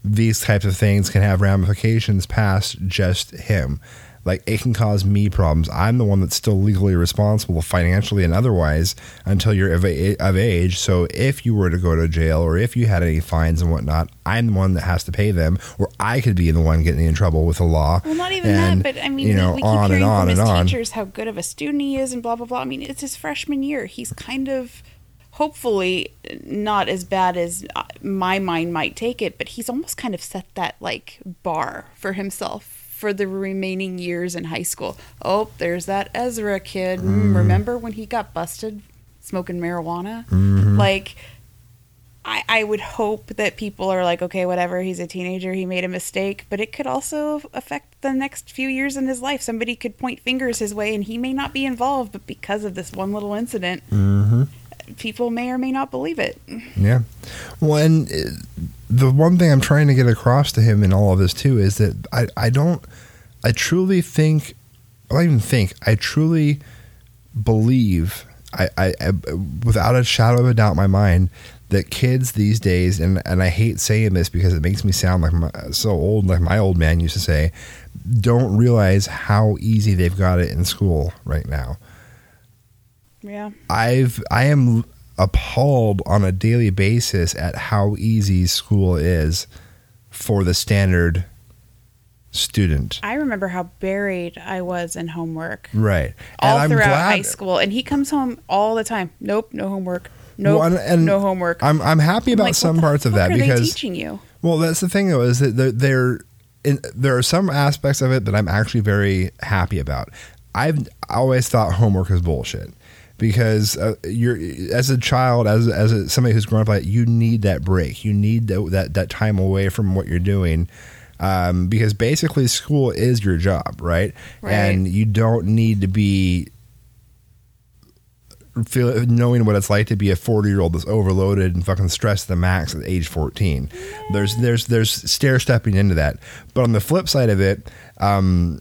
these types of things can have ramifications past just him. Like, it can cause me problems. I'm the one that's still legally responsible financially and otherwise until you're of age. So if you were to go to jail or if you had any fines and whatnot, I'm the one that has to pay them, or I could be the one getting in trouble with the law. Well, not even and, that, but I mean, you know, we keep on hearing and on from his and on. Teachers how good of a student he is and blah, blah, blah. I mean, it's his freshman year. He's kind of... hopefully not as bad as my mind might take it, but he's almost kind of set that, like, bar for himself for the remaining years in high school. Oh, there's that Ezra kid. Mm. Remember when he got busted smoking marijuana? Mm-hmm. Like, I, I would hope that people are like, okay, whatever, he's a teenager, he made a mistake, but it could also affect the next few years in his life. Somebody could point fingers his way, and he may not be involved, but because of this one little incident... Mm-hmm. People may or may not believe it. Yeah. Well, and the one thing I'm trying to get across to him in all of this too is that I, I don't, I truly think, I don't even think, I truly believe, I, I, I without a shadow of a doubt in my mind, that kids these days, and, and I hate saying this because it makes me sound like my, so old, like my old man used to say, don't realize how easy they've got it in school right now. Yeah, I've I am appalled on a daily basis at how easy school is for the standard student. I remember how buried I was in homework. Right. All and throughout I'm glad. high school. And he comes home all the time. Nope, no homework. Nope, well, and, and no homework. I'm I'm happy about I'm like, some parts of that are because they teaching you. Well, that's the thing though, is that they're, they're in, there are some aspects of it that I'm actually very happy about. I've always thought homework is bullshit because uh, you're as a child, as as a, somebody who's grown up like you need that break, you need that that, that time away from what you're doing. Um, because basically school is your job, right? Right. And you don't need to be feel, knowing what it's like to be a forty-year-old that's overloaded and fucking stressed to the max at age fourteen. There's there's there's stair-stepping into that. But on the flip side of it, um,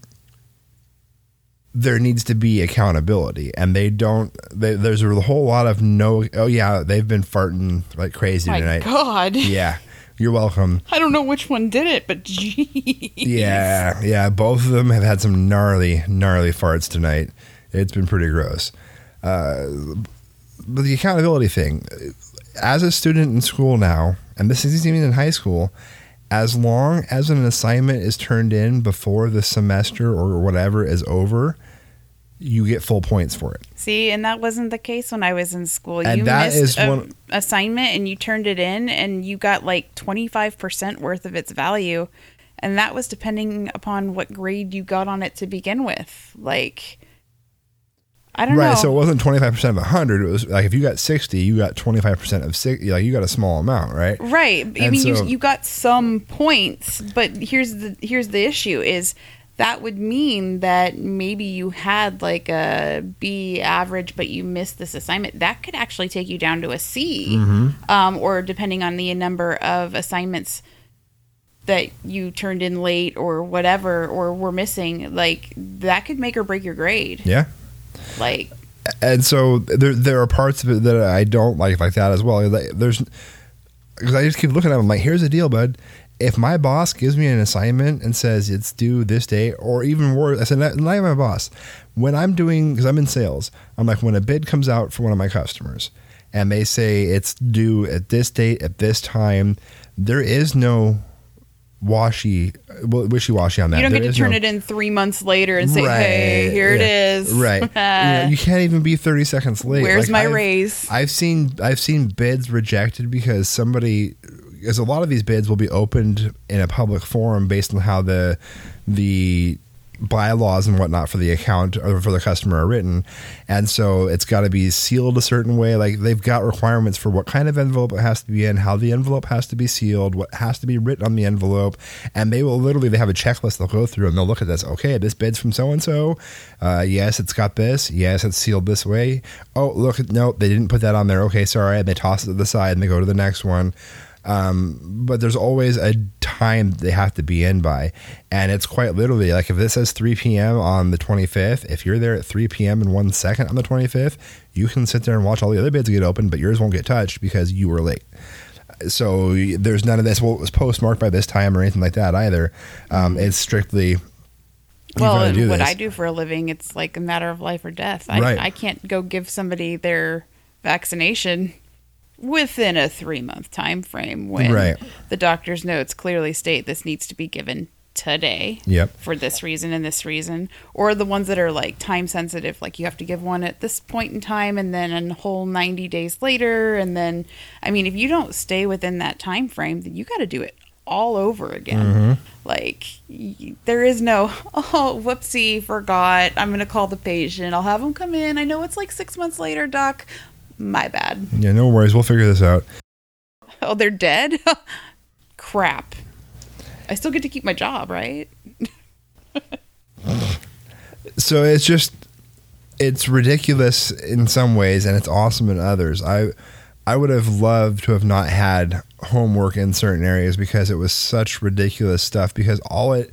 there needs to be accountability. And they don't... They, there's a whole lot of no... Oh, yeah, they've been farting like crazy My tonight. My God. Yeah. You're welcome. I don't know which one did it, but geez. Yeah, yeah. Both of them have had some gnarly, gnarly farts tonight. It's been pretty gross. Uh, but the accountability thing, as a student in school now, and this isn't even in high school, as long as an assignment is turned in before the semester or whatever is over, you get full points for it. See, and that wasn't the case when I was in school. And you that missed is a one, assignment and you turned it in and you got like twenty-five percent worth of its value. And that was depending upon what grade you got on it to begin with. Like, I don't right, know. Right, so it wasn't twenty-five percent of one hundred. It was like if you got sixty, you got twenty-five percent of sixty. Like you got a small amount, right? Right. And I mean, so, you, you got some points, but here's the here's the issue is... That would mean that maybe you had like a B average, but you missed this assignment. That could actually take you down to a C, mm-hmm. um, or depending on the number of assignments that you turned in late or whatever, or were missing, like that could make or break your grade. Yeah. Like, and so there there are parts of it that I don't like like that as well. There's because I just keep looking at them like, here's the deal, bud. If my boss gives me an assignment and says it's due this day, or even worse, I said, not even my boss. When I'm doing, because I'm in sales, I'm like, when a bid comes out for one of my customers and they say it's due at this date, at this time, there is no washy, wishy-washy on that. You don't there get to turn no, it in three months later and say, right, hey, here yeah, it is. Right. you know, you can't even be thirty seconds late. Where's like, my I've, raise? I've seen, I've seen bids rejected because somebody... Because a lot of these bids will be opened in a public forum based on how the the bylaws and whatnot for the account or for the customer are written. And so it's got to be sealed a certain way. Like they've got requirements for what kind of envelope it has to be in, how the envelope has to be sealed, what has to be written on the envelope. And they will literally, they have a checklist they'll go through and they'll look at this. Okay, this bid's from so-and-so. Uh, yes, it's got this. Yes, it's sealed this way. Oh, look, no, they didn't put that on there. Okay, sorry. And they toss it to the side and they go to the next one. Um, but there's always a time they have to be in by, and it's quite literally like if this says three p.m. on the twenty-fifth, if you're there at three p.m. in one second on the twenty-fifth, you can sit there and watch all the other bids get open, but yours won't get touched because you were late. So there's none of this. Well, it was postmarked by this time or anything like that either. Um, it's strictly. Well, and what this. I do for a living, it's like a matter of life or death. I, right. I can't go give somebody their vaccination within a three-month time frame when right. the doctor's notes clearly state this needs to be given today yep. for this reason and this reason. Or the ones that are like time-sensitive, like you have to give one at this point in time and then a whole ninety days later. And then, I mean, if you don't stay within that time frame, then you got to do it all over again. Mm-hmm. Like, y- there is no, oh, whoopsie, forgot. I'm going to call the patient. I'll have them come in. I know it's like six months later, doc. My bad. Yeah, no worries. We'll figure this out. Oh, they're dead? Crap. I still get to keep my job, right? So it's just, it's ridiculous in some ways, and it's awesome in others. I I would have loved to have not had homework in certain areas because it was such ridiculous stuff because all it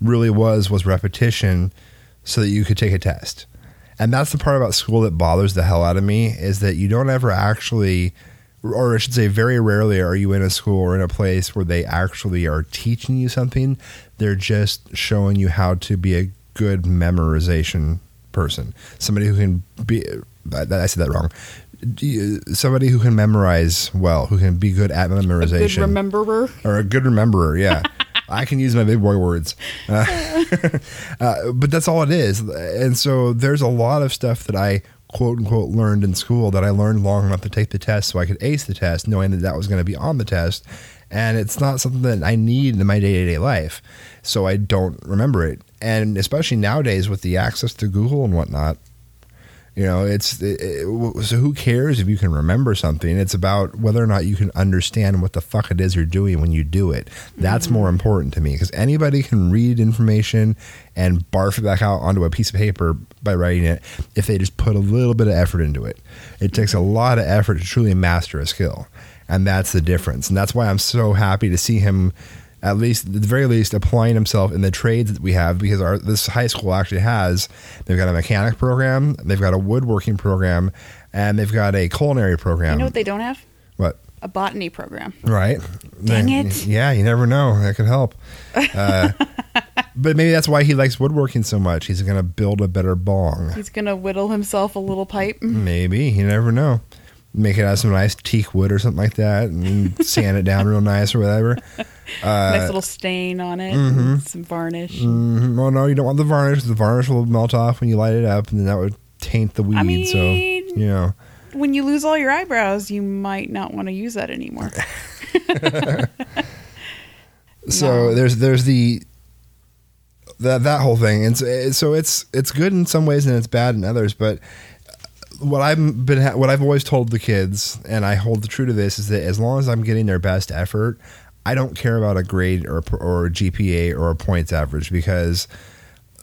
really was was repetition so that you could take a test. And that's the part about school that bothers the hell out of me is that you don't ever actually, or I should say very rarely are you in a school or in a place where they actually are teaching you something. They're just showing you how to be a good memorization person. Somebody who can be, I said that wrong. Somebody who can memorize well, who can be good at memorization. A good rememberer. Or a good rememberer, yeah. I can use my big boy words. Uh, uh, but that's all it is. And so there's a lot of stuff that I quote unquote learned in school that I learned long enough to take the test so I could ace the test, knowing that that was going to be on the test. And it's not something that I need in my day-to-day life. So I don't remember it. And especially nowadays with the access to Google and whatnot, you know, it's it, it, so who cares if you can remember something? It's about whether or not you can understand what the fuck it is you're doing when you do it. That's mm-hmm. more important to me, because anybody can read information and barf it back out onto a piece of paper by writing it if they just put a little bit of effort into it. It takes a lot of effort to truly master a skill. And that's the difference. And that's why I'm so happy to see him, at least, at the very least, applying himself in the trades that we have, because our this high school actually has, they've got a mechanic program, they've got a woodworking program, and they've got a culinary program. You know what they don't have? What? A botany program. Right. Dang then, it. Yeah, you never know. That could help. Uh, but maybe that's why he likes woodworking so much. He's going to build a better bong. He's going to whittle himself a little pipe. Maybe. You never know. Make it out of some nice teak wood or something like that and sand it down real nice or whatever. Uh, nice little stain on it, mm-hmm. and some varnish. Mm-hmm. Well, no, you don't want the varnish. The varnish will melt off when you light it up, and then that would taint the weed. I mean, so, you know, when you lose all your eyebrows, you might not want to use that anymore. So no. there's there's the that that whole thing, and so, so it's it's good in some ways and it's bad in others, but. What I've been, what I've always told the kids, and I hold true to this, is that as long as I'm getting their best effort, I don't care about a grade or a, or a G P A or a points average, because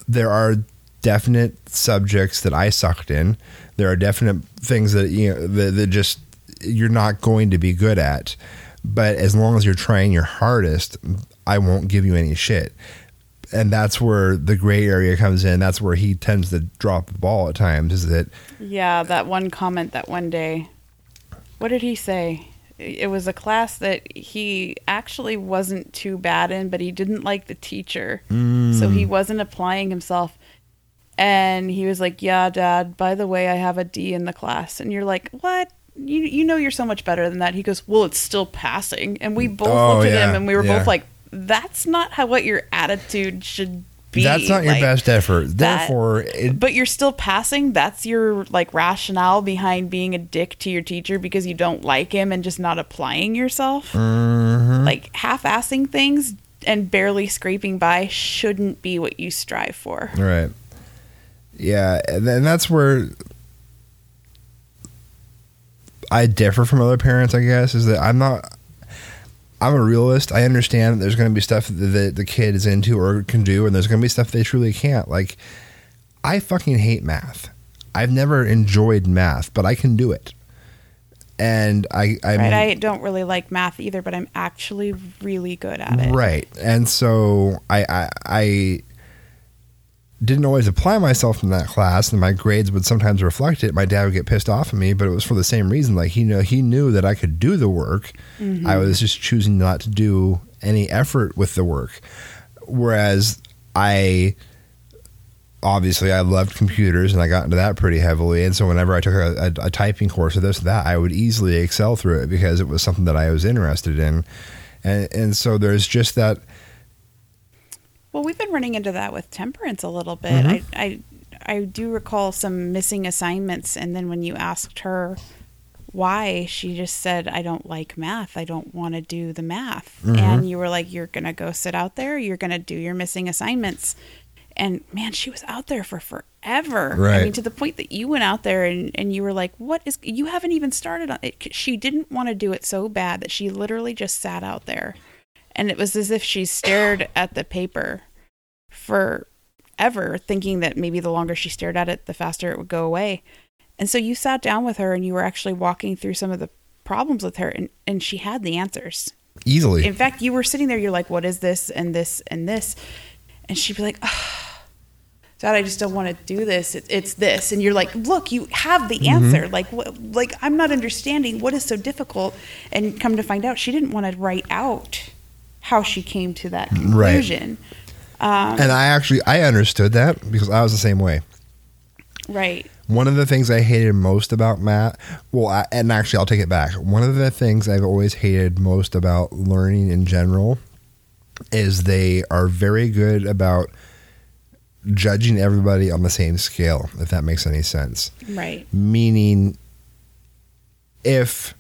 there are definite subjects that I sucked in. There are definite things that you know that, that just you're not going to be good at. But as long as you're trying your hardest, I won't give you any shit. And that's where the gray area comes in. That's where he tends to drop the ball at times. Is that? Yeah, that one comment that one day. What did he say? It was a class that he actually wasn't too bad in, but he didn't like the teacher. Mm. So he wasn't applying himself. And he was like, yeah, Dad, by the way, I have a D in the class. And you're like, what? You you know you're so much better than that. He goes, well, it's still passing. And we both oh, looked at yeah. him and we were yeah. both like, that's not how what your attitude should be. That's not like, your best effort. That, Therefore, it, but you're still passing. That's your like rationale behind being a dick to your teacher because you don't like him and just not applying yourself. Mm-hmm. Like half-assing things and barely scraping by shouldn't be what you strive for. Right. Yeah, and that's where I differ from other parents, I guess, is that I'm not. I'm a realist. I understand that there's going to be stuff that the kid is into or can do, and there's going to be stuff they truly can't. Like, I fucking hate math. I've never enjoyed math, but I can do it. And I, I, right, I don't really like math either, but I'm actually really good at it. Right. And so I, I, I didn't always apply myself in that class, and my grades would sometimes reflect it. My dad would get pissed off at me, but it was for the same reason. Like, he know he knew that I could do the work. Mm-hmm. I was just choosing not to do any effort with the work. Whereas I, obviously I loved computers and I got into that pretty heavily. And so whenever I took a, a, a typing course or this or that, I would easily excel through it because it was something that I was interested in. And, and so there's just that. Well, we've been running into that with Temperance a little bit. Mm-hmm. I, I I do recall some missing assignments, and then when you asked her why, she just said, I don't like math. I don't want to do the math. Mm-hmm. And you were like, you're going to go sit out there. You're going to do your missing assignments. And, man, she was out there for forever. Right. I mean, to the point that you went out there and, and you were like, what is – you haven't even started on it. She didn't want to do it so bad that she literally just sat out there. And it was as if she stared at the paper forever, thinking that maybe the longer she stared at it, the faster it would go away. And so you sat down with her and you were actually walking through some of the problems with her, and, and she had the answers. Easily. In fact, you were sitting there, you're like, what is this and this and this? And she'd be like, oh, Dad, I just don't want to do this. It, it's this. And you're like, look, you have the answer. Mm-hmm. Like, what, like, I'm not understanding what is so difficult. And come to find out, she didn't want to write out how she came to that conclusion. Right. Um, and I actually, I understood that because I was the same way. Right. One of the things I hated most about math, well, I, and actually I'll take it back. One of the things I've always hated most about learning in general is they are very good about judging everybody on the same scale, if that makes any sense. Right. Meaning, if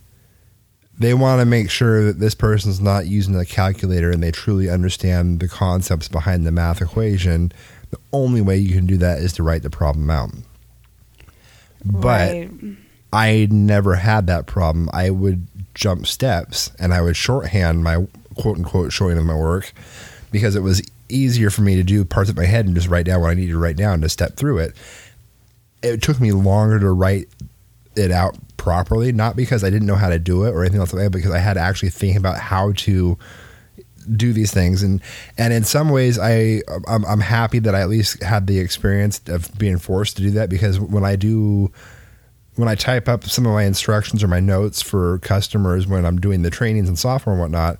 they want to make sure that this person's not using a calculator and they truly understand the concepts behind the math equation, the only way you can do that is to write the problem out. But right. I never had that problem. I would jump steps and I would shorthand my quote unquote showing of my work because it was easier for me to do parts of my head and just write down what I needed to write down to step through it. It took me longer to write it out properly, not because I didn't know how to do it or anything else like that, because I had to actually think about how to do these things. And, and in some ways I, I'm, I'm happy that I at least had the experience of being forced to do that, because when I do, when I type up some of my instructions or my notes for customers, when I'm doing the trainings and software and whatnot,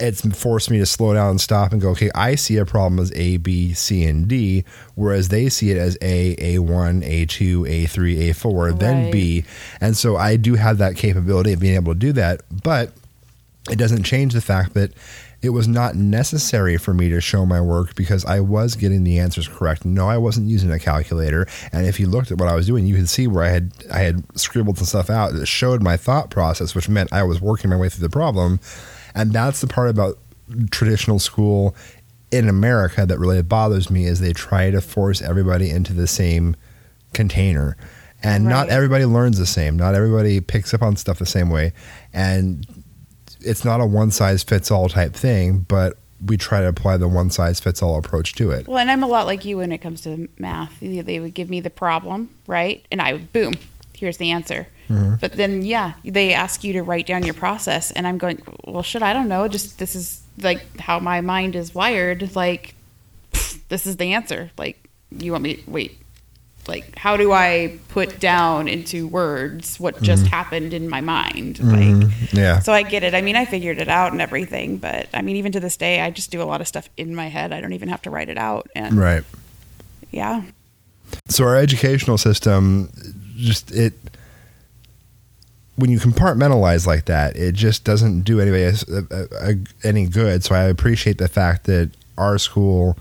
it's forced me to slow down and stop and go, okay, I see a problem as A, B, C, and D, whereas they see it as A, A one, A two, A three, A four, right. then B. And so I do have that capability of being able to do that, but it doesn't change the fact that it was not necessary for me to show my work because I was getting the answers correct. No, I wasn't using a calculator. And if you looked at what I was doing, you could see where I had I had scribbled some stuff out that showed my thought process, which meant I was working my way through the problem. And that's the part about traditional school in America that really bothers me, is they try to force everybody into the same container. And right. not everybody learns the same. Not everybody picks up on stuff the same way. And it's not a one-size-fits-all type thing, but we try to apply the one-size-fits-all approach to it. Well, and I'm a lot like you when it comes to math. They would give me the problem, right? And I would, boom, here's the answer. Mm-hmm. But then, yeah, they ask you to write down your process, and I'm going, well, shit, I don't know. Just this is, like, how my mind is wired. Like, pff, this is the answer. Like, you want me to, wait, like, how do I put down into words what just mm-hmm. happened in my mind? Mm-hmm. Like, yeah. So I get it. I mean, I figured it out and everything, but I mean, even to this day, I just do a lot of stuff in my head. I don't even have to write it out. And right. Yeah. So our educational system, just it, when you compartmentalize like that, it just doesn't do anybody any good. So I appreciate the fact that our school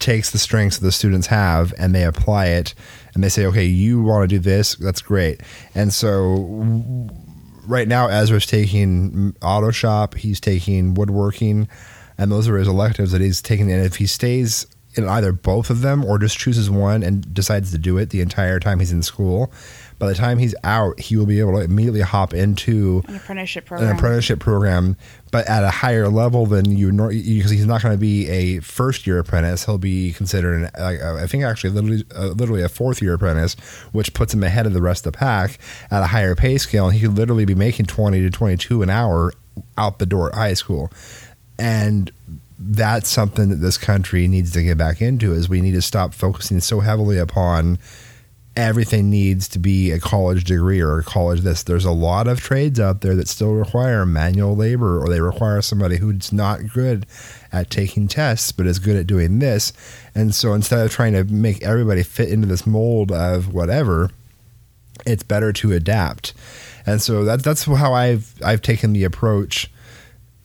takes the strengths that the students have and they apply it and they say, okay, you want to do this? That's great. And so right now, Ezra's taking auto shop, he's taking woodworking, and those are his electives that he's taking. And if he stays in either both of them or just chooses one and decides to do it the entire time he's in school, by the time he's out, he will be able to immediately hop into an apprenticeship program, an apprenticeship program but at a higher level than you, because he's not going to be a first-year apprentice. He'll be considered, an, I think actually literally, uh, literally a fourth-year apprentice, which puts him ahead of the rest of the pack at a higher pay scale. And he could literally be making twenty to twenty-two an hour out the door at high school. And that's something that this country needs to get back into, is we need to stop focusing so heavily upon everything needs to be a college degree or a college this. There's a lot of trades out there that still require manual labor, or they require somebody who's not good at taking tests but is good at doing this. And so instead of trying to make everybody fit into this mold of whatever, it's better to adapt. And so that, that's how I've I've taken the approach.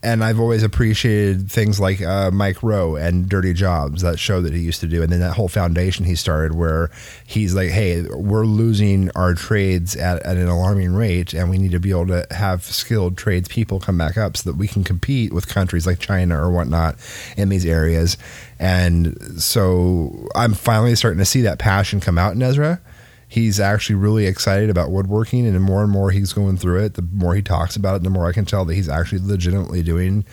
And I've always appreciated things like uh, Mike Rowe and Dirty Jobs, that show that he used to do. And then that whole foundation he started where he's like, hey, we're losing our trades at, at an alarming rate, and we need to be able to have skilled trades people come back up so that we can compete with countries like China or whatnot in these areas. And so I'm finally starting to see that passion come out in Ezra. He's actually really excited about woodworking, and the more and more he's going through it, the more he talks about it, the more I can tell that he's actually legitimately doing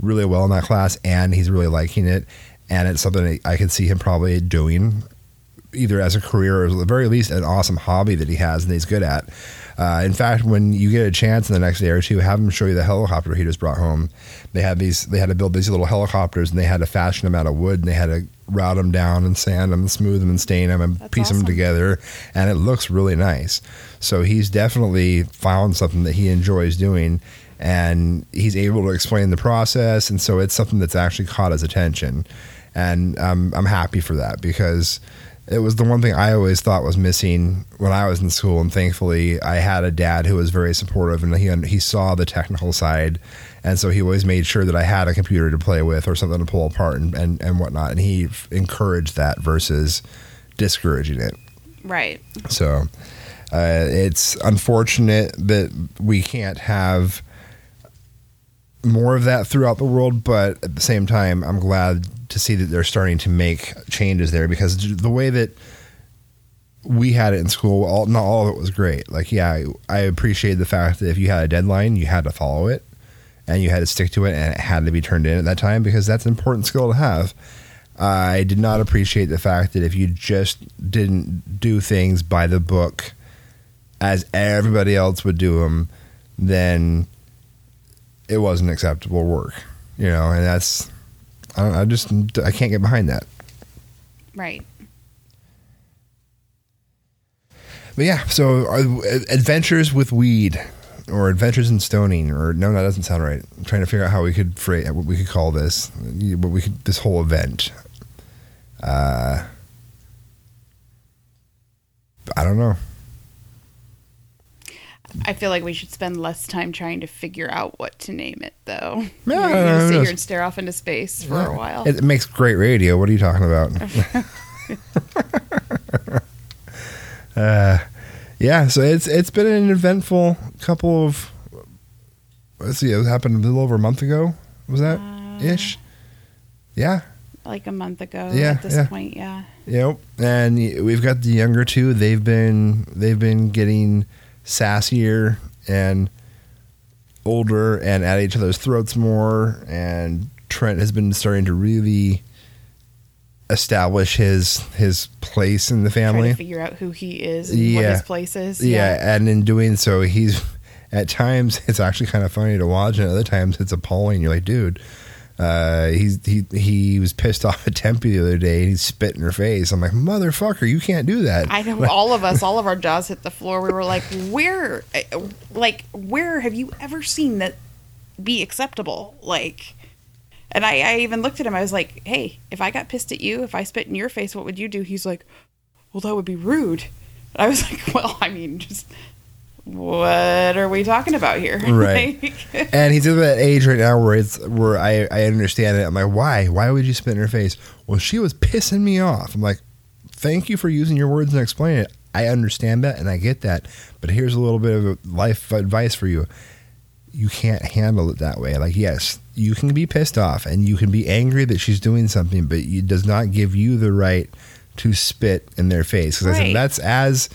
really well in that class, and he's really liking it. And it's something that I can see him probably doing either as a career or at the very least an awesome hobby that he has and he's good at. Uh, in fact, when you get a chance in the next day or two, have him show you the helicopter he just brought home. They had these, they had to build these little helicopters, and they had to fashion them out of wood, and they had to route them down and sand them and smooth them and stain them and That's piece awesome. Them together, and it looks really nice. So he's definitely found something that he enjoys doing, and he's able to explain the process, and so it's something that's actually caught his attention. And um, I'm happy for that, because it was the one thing I always thought was missing when I was in school. And thankfully I had a dad who was very supportive, and he, he saw the technical side. And so he always made sure that I had a computer to play with or something to pull apart and, and, and whatnot. And he encouraged that versus discouraging it. Right. So uh, it's unfortunate that we can't have more of that throughout the world. But at the same time, I'm glad to see that they're starting to make changes there, because the way that we had it in school, all, not all of it was great. Like, yeah, I appreciate the fact that if you had a deadline, you had to follow it and you had to stick to it, and it had to be turned in at that time, because that's an important skill to have. Uh, I did not appreciate the fact that if you just didn't do things by the book as everybody else would do them, then it wasn't acceptable work, you know, and that's, I don't, I just, I can't get behind that. Right. But yeah, so uh, adventures with weed, or adventures in stoning, or no, that doesn't sound right. I'm trying to figure out how we could phrase, what we could call this, what we could, this whole event. Uh, I don't know. I feel like we should spend less time trying to figure out what to name it, though. No, We're going to sit here and stare off into space for yeah. a while. It makes great radio. What are you talking about? uh, yeah, so it's it's been an eventful couple of... Let's see, it happened a little over a month ago. Was that uh, ish? Yeah. Like a month ago yeah, at this yeah. point, yeah. Yep, and we've got the younger two. They've been They've been getting... sassier and older and at each other's throats more, and Trent has been starting to really establish his his place in the family. Trying to figure out who he is and yeah. what his place is. Yeah. yeah, and in doing so, he's at times it's actually kind of funny to watch, and at other times it's appalling. You're like, dude, uh, he's he he was pissed off at Tempe the other day, and he spit in her face. I'm like, motherfucker, you can't do that. I know. all of us, all of our jaws hit the floor. We were like, where, like, where have you ever seen that be acceptable? Like, and I, I even looked at him. I was like, hey, if I got pissed at you, if I spit in your face, what would you do? He's like, well, that would be rude. And I was like, well, I mean, just. What are we talking about here? Right. like, and he's at that age right now where it's where I, I understand it. I'm like, why? Why would you spit in her face? Well, she was pissing me off. I'm like, thank you for using your words and explaining it. I understand that and I get that. But here's a little bit of life advice for you. You can't handle it that way. Like, yes, you can be pissed off and you can be angry that she's doing something, but it does not give you the right to spit in their face. Because right. I said, that's as...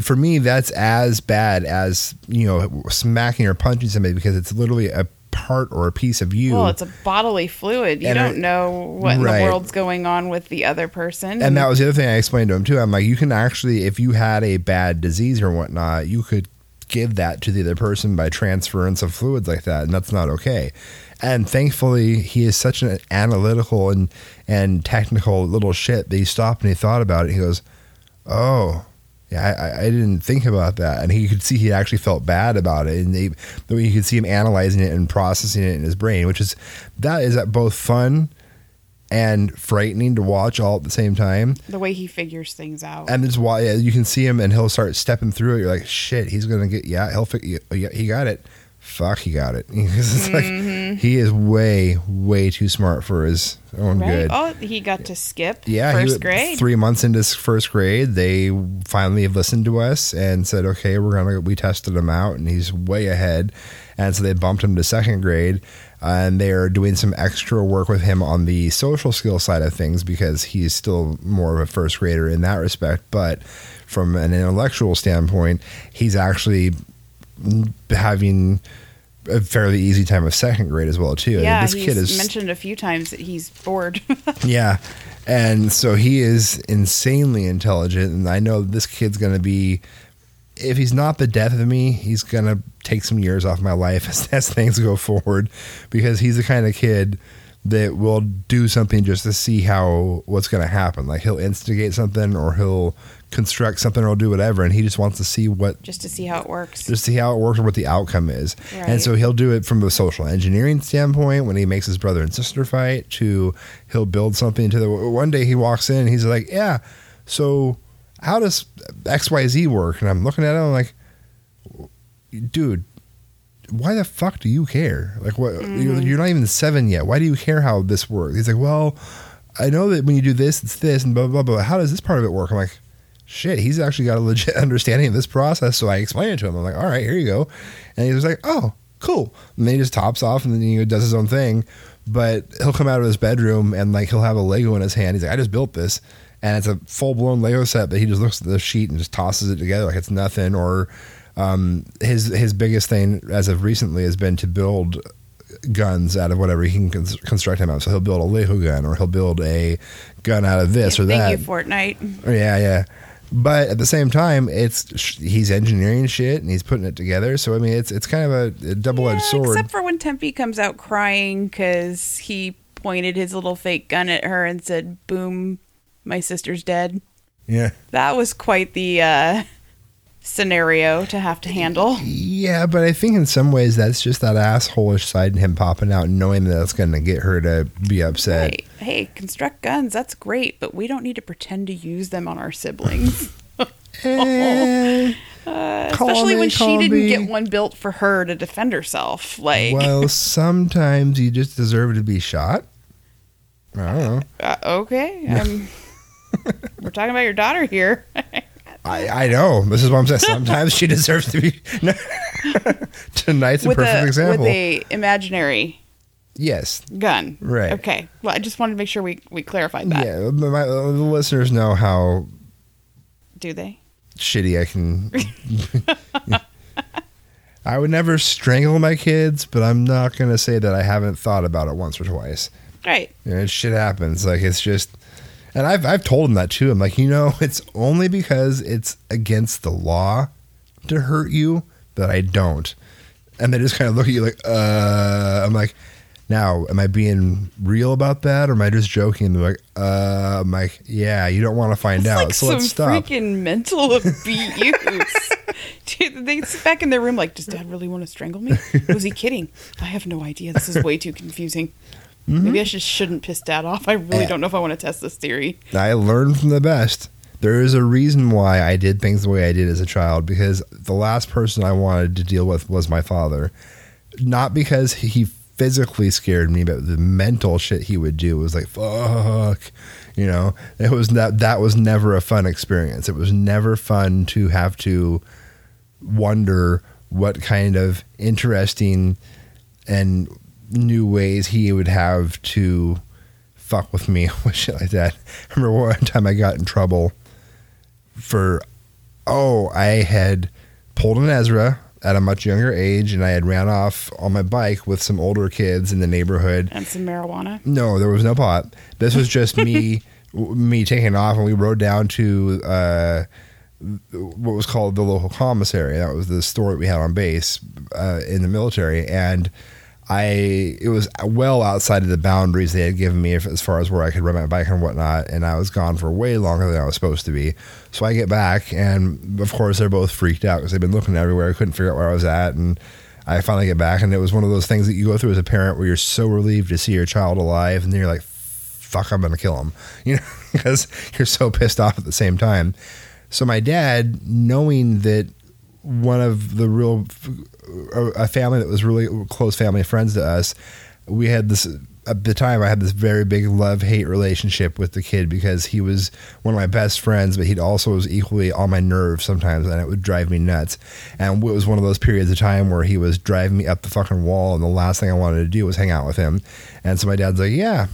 For me, that's as bad as, you know, smacking or punching somebody, because it's literally a part or a piece of you. Well, it's a bodily fluid. You and don't it, know what right. in the world's going on with the other person. And that was the other thing I explained to him, too. I'm like, you can actually, if you had a bad disease or whatnot, you could give that to the other person by transference of fluids like that, and that's not okay. And thankfully, he is such an analytical and, and technical little shit that he stopped and he thought about it. He goes, oh... Yeah, I, I didn't think about that. And he could see he actually felt bad about it. And they, you could see him analyzing it and processing it in his brain, which is, that is both fun and frightening to watch all at the same time. The way he figures things out. And it's why yeah, you can see him and he'll start stepping through it. You're like, shit, he's going to get, yeah, he'll figure yeah, he got it. Fuck, he got it. It's mm-hmm. like, he is way, way too smart for his own right. good. Oh, he got to skip yeah, first he, grade. Three months into first grade, they finally listened to us and said, okay, we're gonna. We tested him out, and he's way ahead. And so they bumped him to second grade, and they're doing some extra work with him on the social skill side of things, because he's still more of a first grader in that respect. But from an intellectual standpoint, he's actually... having a fairly easy time of second grade as well, too. Yeah, this he's kid is, mentioned a few times that he's bored. yeah, and so he is insanely intelligent, and I know this kid's going to be, if he's not the death of me, he's going to take some years off my life as, as things go forward, because he's the kind of kid that will do something just to see how what's going to happen. Like he'll instigate something, or he'll construct something, or he'll do whatever, and he just wants to see what just to see how it works, just to see how it works, and what the outcome is. Right. And so he'll do it from a social engineering standpoint when he makes his brother and sister fight. To he'll build something to the one day he walks in and he's like, "Yeah, so how does X Y Z work?" And I'm looking at him, I'm like, "Dude, why the fuck do you care? Like, what? Mm. You're not even seven yet. Why do you care how this works?" He's like, "Well, I know that when you do this, it's this, and blah, blah, blah. How does this part of it work?" I'm like, shit, he's actually got a legit understanding of this process. So I explained it to him. I'm like, "All right, here you go." And he was like, "Oh, cool." And then he just tops off, and then he does his own thing. But he'll come out of his bedroom, and like he'll have a Lego in his hand. He's like, "I just built this." And it's a full blown Lego set, but he just looks at the sheet and just tosses it together like it's nothing. Or Um, his his biggest thing as of recently has been to build guns out of whatever he can cons- construct him out. So he'll build a Lego gun, or he'll build a gun out of this yeah, or thank that. Thank you, Fortnite. Yeah, yeah. But at the same time, it's he's engineering shit and he's putting it together. So I mean, it's it's kind of a, a double-edged yeah, sword. Except for when Tempe comes out crying because he pointed his little fake gun at her and said, "Boom, my sister's dead." Yeah, that was quite the. Uh, scenario to have to handle. Yeah, but I think in some ways that's just that asshole-ish side in him popping out, knowing that that's going to get her to be upset. Right. Hey, construct guns, that's great, but we don't need to pretend to use them on our siblings. eh, uh, especially when she didn't me. get one built for her to defend herself. Like, well, sometimes you just deserve to be shot. I don't know. Uh, okay. Um, we're talking about your daughter here. I, I know. This is what I'm saying. Sometimes she deserves to be. Tonight's a with perfect a, example. With a imaginary. Yes. Gun. Right. Okay. Well, I just wanted to make sure we, we clarified that. Yeah. My, the listeners know how. Do they? Shitty I can. I would never strangle my kids, but I'm not going to say that I haven't thought about it once or twice. Right. You know, shit happens. Like, it's just. And I've I've told him that too. I'm like, you know, it's only because it's against the law to hurt you that I don't. And they just kind of look at you like, uh. I'm like, now, am I being real about that, or am I just joking? And they're like, uh. I'm like, yeah, you don't want to find That's out, like so let's stop. Freaking mental abuse. Dude, they sit back in their room like, does Dad really want to strangle me? Was he kidding? I have no idea. This is way too confusing. Mm-hmm. Maybe I just shouldn't piss Dad off. I really yeah. don't know if I want to test this theory. I learned from the best. There is a reason why I did things the way I did as a child, because the last person I wanted to deal with was my father. Not because he physically scared me, but the mental shit he would do was like, fuck, you know, it was that, that was never a fun experience. It was never fun to have to wonder what kind of interesting and new ways he would have to fuck with me with shit like that. I remember one time I got in trouble for, oh, I had pulled an Ezra at a much younger age, and I had ran off on my bike with some older kids in the neighborhood. And some marijuana? No, there was no pot. This was just me me taking off, and we rode down to uh, what was called the local commissary. That was the store that we had on base uh, in the military, and I it was well outside of the boundaries they had given me as far as where I could ride my bike and whatnot, and I was gone for way longer than I was supposed to be. So I get back, and of course they're both freaked out because they've been looking everywhere. I couldn't figure out where I was at, and I finally get back, and it was one of those things that you go through as a parent where you're so relieved to see your child alive, and then you're like, fuck, I'm going to kill him, you know, because you're so pissed off at the same time. So my dad, knowing that one of the real, a family that was really close family friends to us, we had this, at the time I had this very big love-hate relationship with the kid because he was one of my best friends, but he'd also was equally on my nerves sometimes, and it would drive me nuts. And it was one of those periods of time where he was driving me up the fucking wall, and the last thing I wanted to do was hang out with him. And so my dad's like, yeah,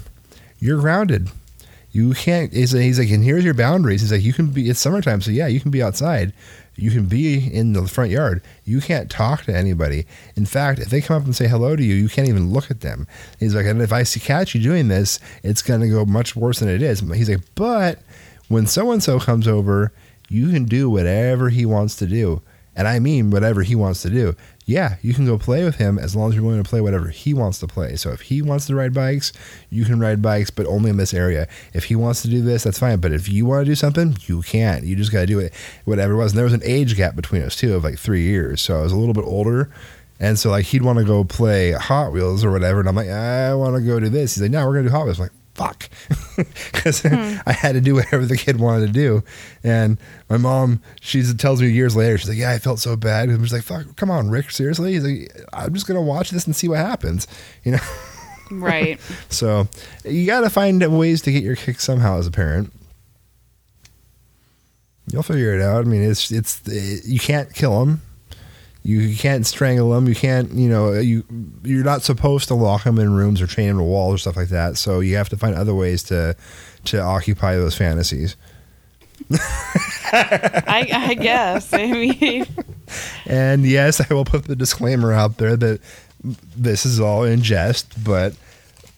you're grounded. You can't, he's like, and here's your boundaries. He's like, you can be, it's summertime, so yeah, you can be outside. You can be in the front yard. You can't talk to anybody. In fact, if they come up and say hello to you, you can't even look at them. He's like, and if I catch you doing this, it's going to go much worse than it is. He's like, but when so-and-so comes over, you can do whatever he wants to do. And I mean whatever he wants to do. Yeah, you can go play with him as long as you're willing to play whatever he wants to play. So if he wants to ride bikes, you can ride bikes, but only in this area. If he wants to do this, that's fine. But if you want to do something, you can't. You just got to do it, whatever it was. And there was an age gap between us, too, of like three years. So I was a little bit older. And so like he'd want to go play Hot Wheels or whatever. And I'm like, I want to go do this. He's like, no, we're going to do Hot Wheels. I'm like, fuck. Because hmm. I had to do whatever the kid wanted to do. And my mom, she tells me years later, she's like, yeah, I felt so bad. I'm just like, fuck, come on, Rick, seriously? He's like, I'm just going to watch this and see what happens. You know? Right. So you got to find ways to get your kick somehow as a parent. You'll figure it out. I mean, it's, it's, it, you can't kill them. You can't strangle them. You can't, you know, you, you're not supposed to lock them in rooms or chain them to walls or stuff like that. So you have to find other ways to, to occupy those fantasies. I, I guess. I mean. And yes, I will put the disclaimer out there that this is all in jest, but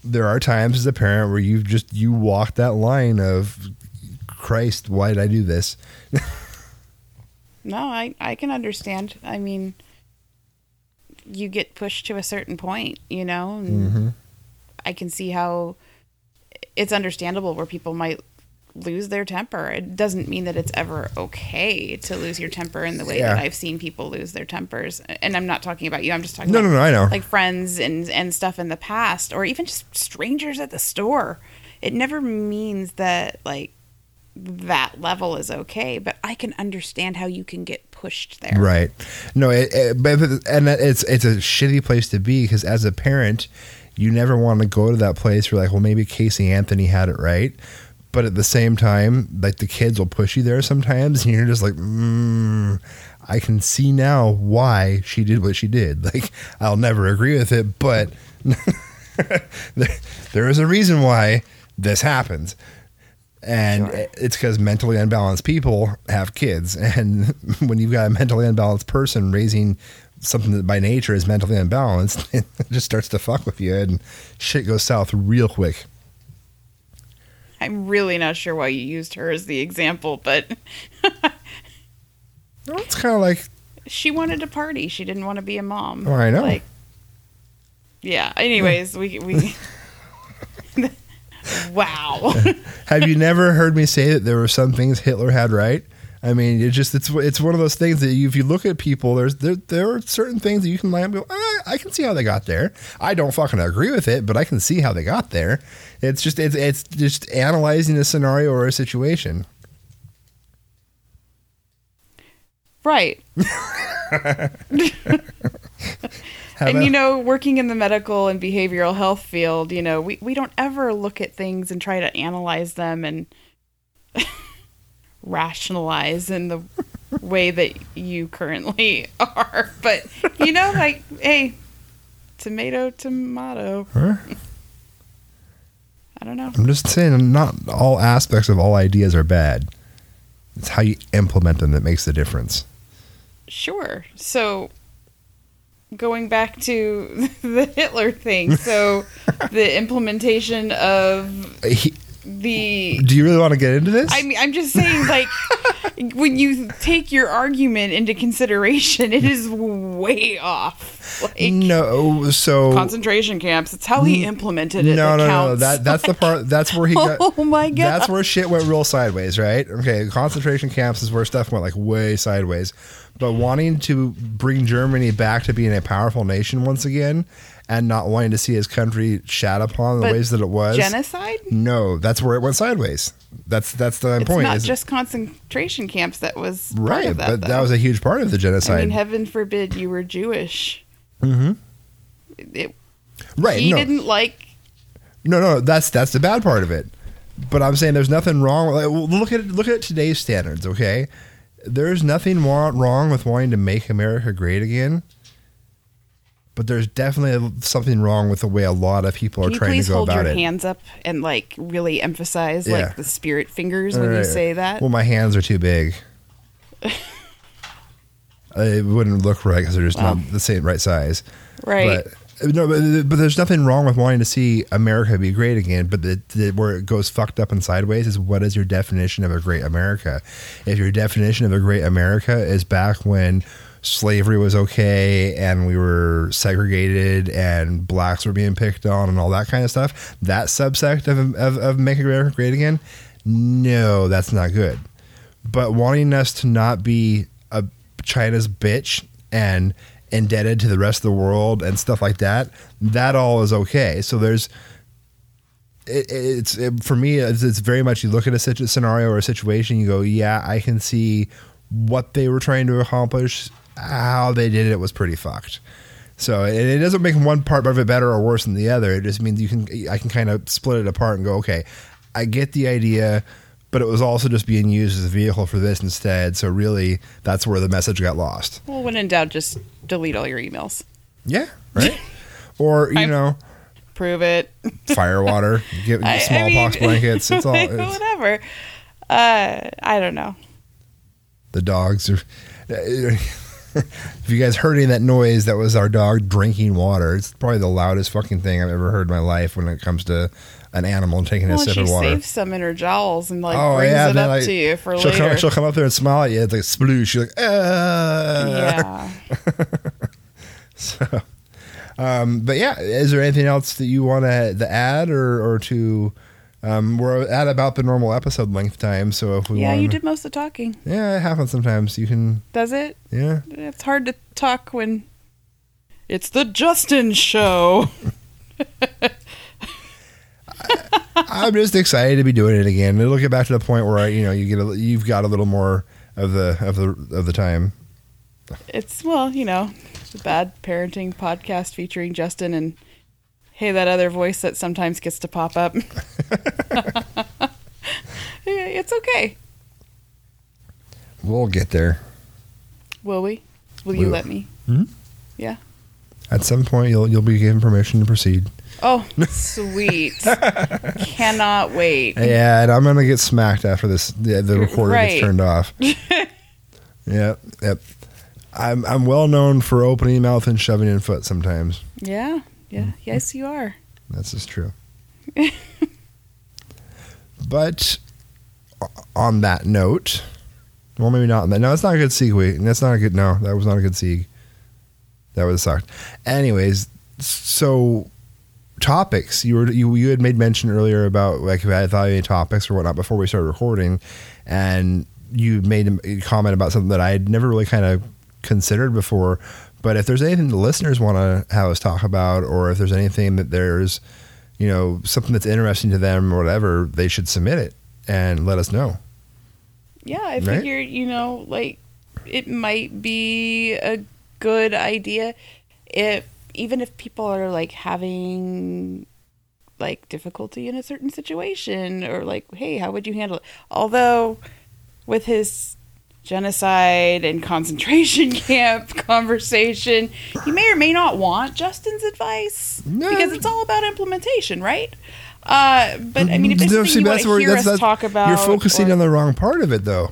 there are times as a parent where you've just, you walk that line of, Christ, why did I do this? No, I, I can understand. I mean, you get pushed to a certain point, you know? And mm-hmm. I can see how it's understandable where people might lose their temper. It doesn't mean that it's ever okay to lose your temper in the way yeah. that I've seen people lose their tempers. And I'm not talking about you. I'm just talking no, about no, no, I know. Like friends and, and stuff in the past, or even just strangers at the store. It never means that, like, that level is okay, but I can understand how you can get pushed there. Right. No, it, it, but and it's it's a shitty place to be, because as a parent, you never want to go to that place where like, well, maybe Casey Anthony had it right, but at the same time, like the kids will push you there sometimes, and you're just like, mm, I can see now why she did what she did. Like, I'll never agree with it, but there, there is a reason why this happens. And sure. It's because mentally unbalanced people have kids. And when you've got a mentally unbalanced person raising something that by nature is mentally unbalanced, it just starts to fuck with you and shit goes south real quick. I'm really not sure why you used her as the example, but well, it's kind of like she wanted to party. She didn't want to be a mom. Oh, I know. Like, yeah. Anyways, we, we, wow. Have you never heard me say that there were some things Hitler had right? I mean, it just it's it's one of those things that you, if you look at people, there's there there are certain things that you can lie and go, ah, I can see how they got there. I don't fucking agree with it, but I can see how they got there. It's just it's it's just analyzing a scenario or a situation. Right. And, you know, working in the medical and behavioral health field, you know, we, we don't ever look at things and try to analyze them and rationalize in the way that you currently are. But, you know, like, hey, tomato, tomato. Huh? I don't know. I'm just saying not all aspects of all ideas are bad. It's how you implement them that makes the difference. Sure. So going back to the Hitler thing, so the implementation of the... Do you really want to get into this? I mean, I'm just saying, like, when you take your argument into consideration, it is way off. Like, no, so... concentration camps, it's how he implemented it. No, no, no, that, that's like, the part, that's where he got... Oh, my God. That's where shit went real sideways, right? Okay, concentration camps is where stuff went, like, way sideways. But wanting to bring Germany back to being a powerful nation once again and not wanting to see his country shat upon in the but ways that it was. Genocide? No, that's where it went sideways. That's that's the it's point. It's not is just it? concentration camps that was right, part of that, but though. That was a huge part of the genocide. I mean, heaven forbid you were Jewish. Mm-hmm. It, right. He no. didn't like... No, no, that's that's the bad part of it. But I'm saying there's nothing wrong. Like, look at look at today's standards, okay? There's nothing wrong with wanting to make America great again, but there's definitely something wrong with the way a lot of people are trying to go about it. Can you please hold your hands up and like really emphasize yeah. like the spirit fingers when right. you say that? Well, my hands are too big. It wouldn't look right because they're just wow. not the same right size. Right. But No, but, but there's nothing wrong with wanting to see America be great again. But the, the, where it goes fucked up and sideways is, what is your definition of a great America? If your definition of a great America is back when slavery was okay and we were segregated and blacks were being picked on and all that kind of stuff, that subsect of, of, of making America great again, no, that's not good. But wanting us to not be a China's bitch and indebted to the rest of the world and stuff like that, that all is okay. So there's, it, it's it, for me, it's, it's very much, you look at a situ- scenario or a situation, you go, yeah, I can see what they were trying to accomplish. How they did it was pretty fucked. So it, it doesn't make one part of it better or worse than the other. It just means you can, I can kind of split it apart and go, okay, I get the idea, but it was also just being used as a vehicle for this instead. So really, that's where the message got lost. Well, when in doubt, just delete all your emails. Yeah, right? Or, you I know... Prove it. Firewater, get, get smallpox I mean, blankets. It's all... It's, whatever. Uh, I don't know. The dogs are... If you guys heard any of that noise, that was our dog drinking water. It's probably the loudest fucking thing I've ever heard in my life when it comes to... an animal taking well, a sip of water. She saves some in her jowls and like oh, brings yeah, it up like, to you for she'll later. Come, she'll come up there and smile at you. It's like sploosh. She's like, ah. Yeah. so, um, but yeah, is there anything else that you want to add or or to? Um, we're at about the normal episode length time, so if we yeah, wanna, you did most of the talking. Yeah, it happens sometimes. You can. Does it? Yeah. It's hard to talk when it's the Justin show. I'm just excited to be doing it again. It'll get back to the point where I, you know, you get a, you've got a little more of the of the of the time. It's well, you know, the Bad Parenting Podcast featuring Justin and hey, that other voice that sometimes gets to pop up. It's okay. We'll get there. Will we? Will we'll. You let me? Mm-hmm. Yeah. At some point, you'll you'll be given permission to proceed. Oh, sweet. Cannot wait. Yeah, and I'm going to get smacked after this. The, the recorder right. gets turned off. Yep, yep. I'm I'm well known for opening mouth and shoving in foot sometimes. Yeah, yeah. Mm-hmm. Yes, you are. That's just true. But on that note, well, maybe not on that. No, that's not a good segue. That's not a good, no, that was not a good segue. That would have sucked. Anyways, so... topics you were you, you had made mention earlier about like if I evaluating topics or whatnot before we started recording, and you made a comment about something that I had never really kind of considered before. But if there's anything the listeners want to have us talk about, or if there's anything that there's, you know, something that's interesting to them or whatever, they should submit it and let us know. Yeah, I right? figured, you know, like it might be a good idea if. Even if people are like having like difficulty in a certain situation or like, hey, how would you handle it? Although with his genocide and concentration camp conversation, he may or may not want Justin's advice no. because it's all about implementation, right? Uh, but I mean, if it's no, something see, you want to hear that's, us that's, talk about... You're focusing or, on the wrong part of it though.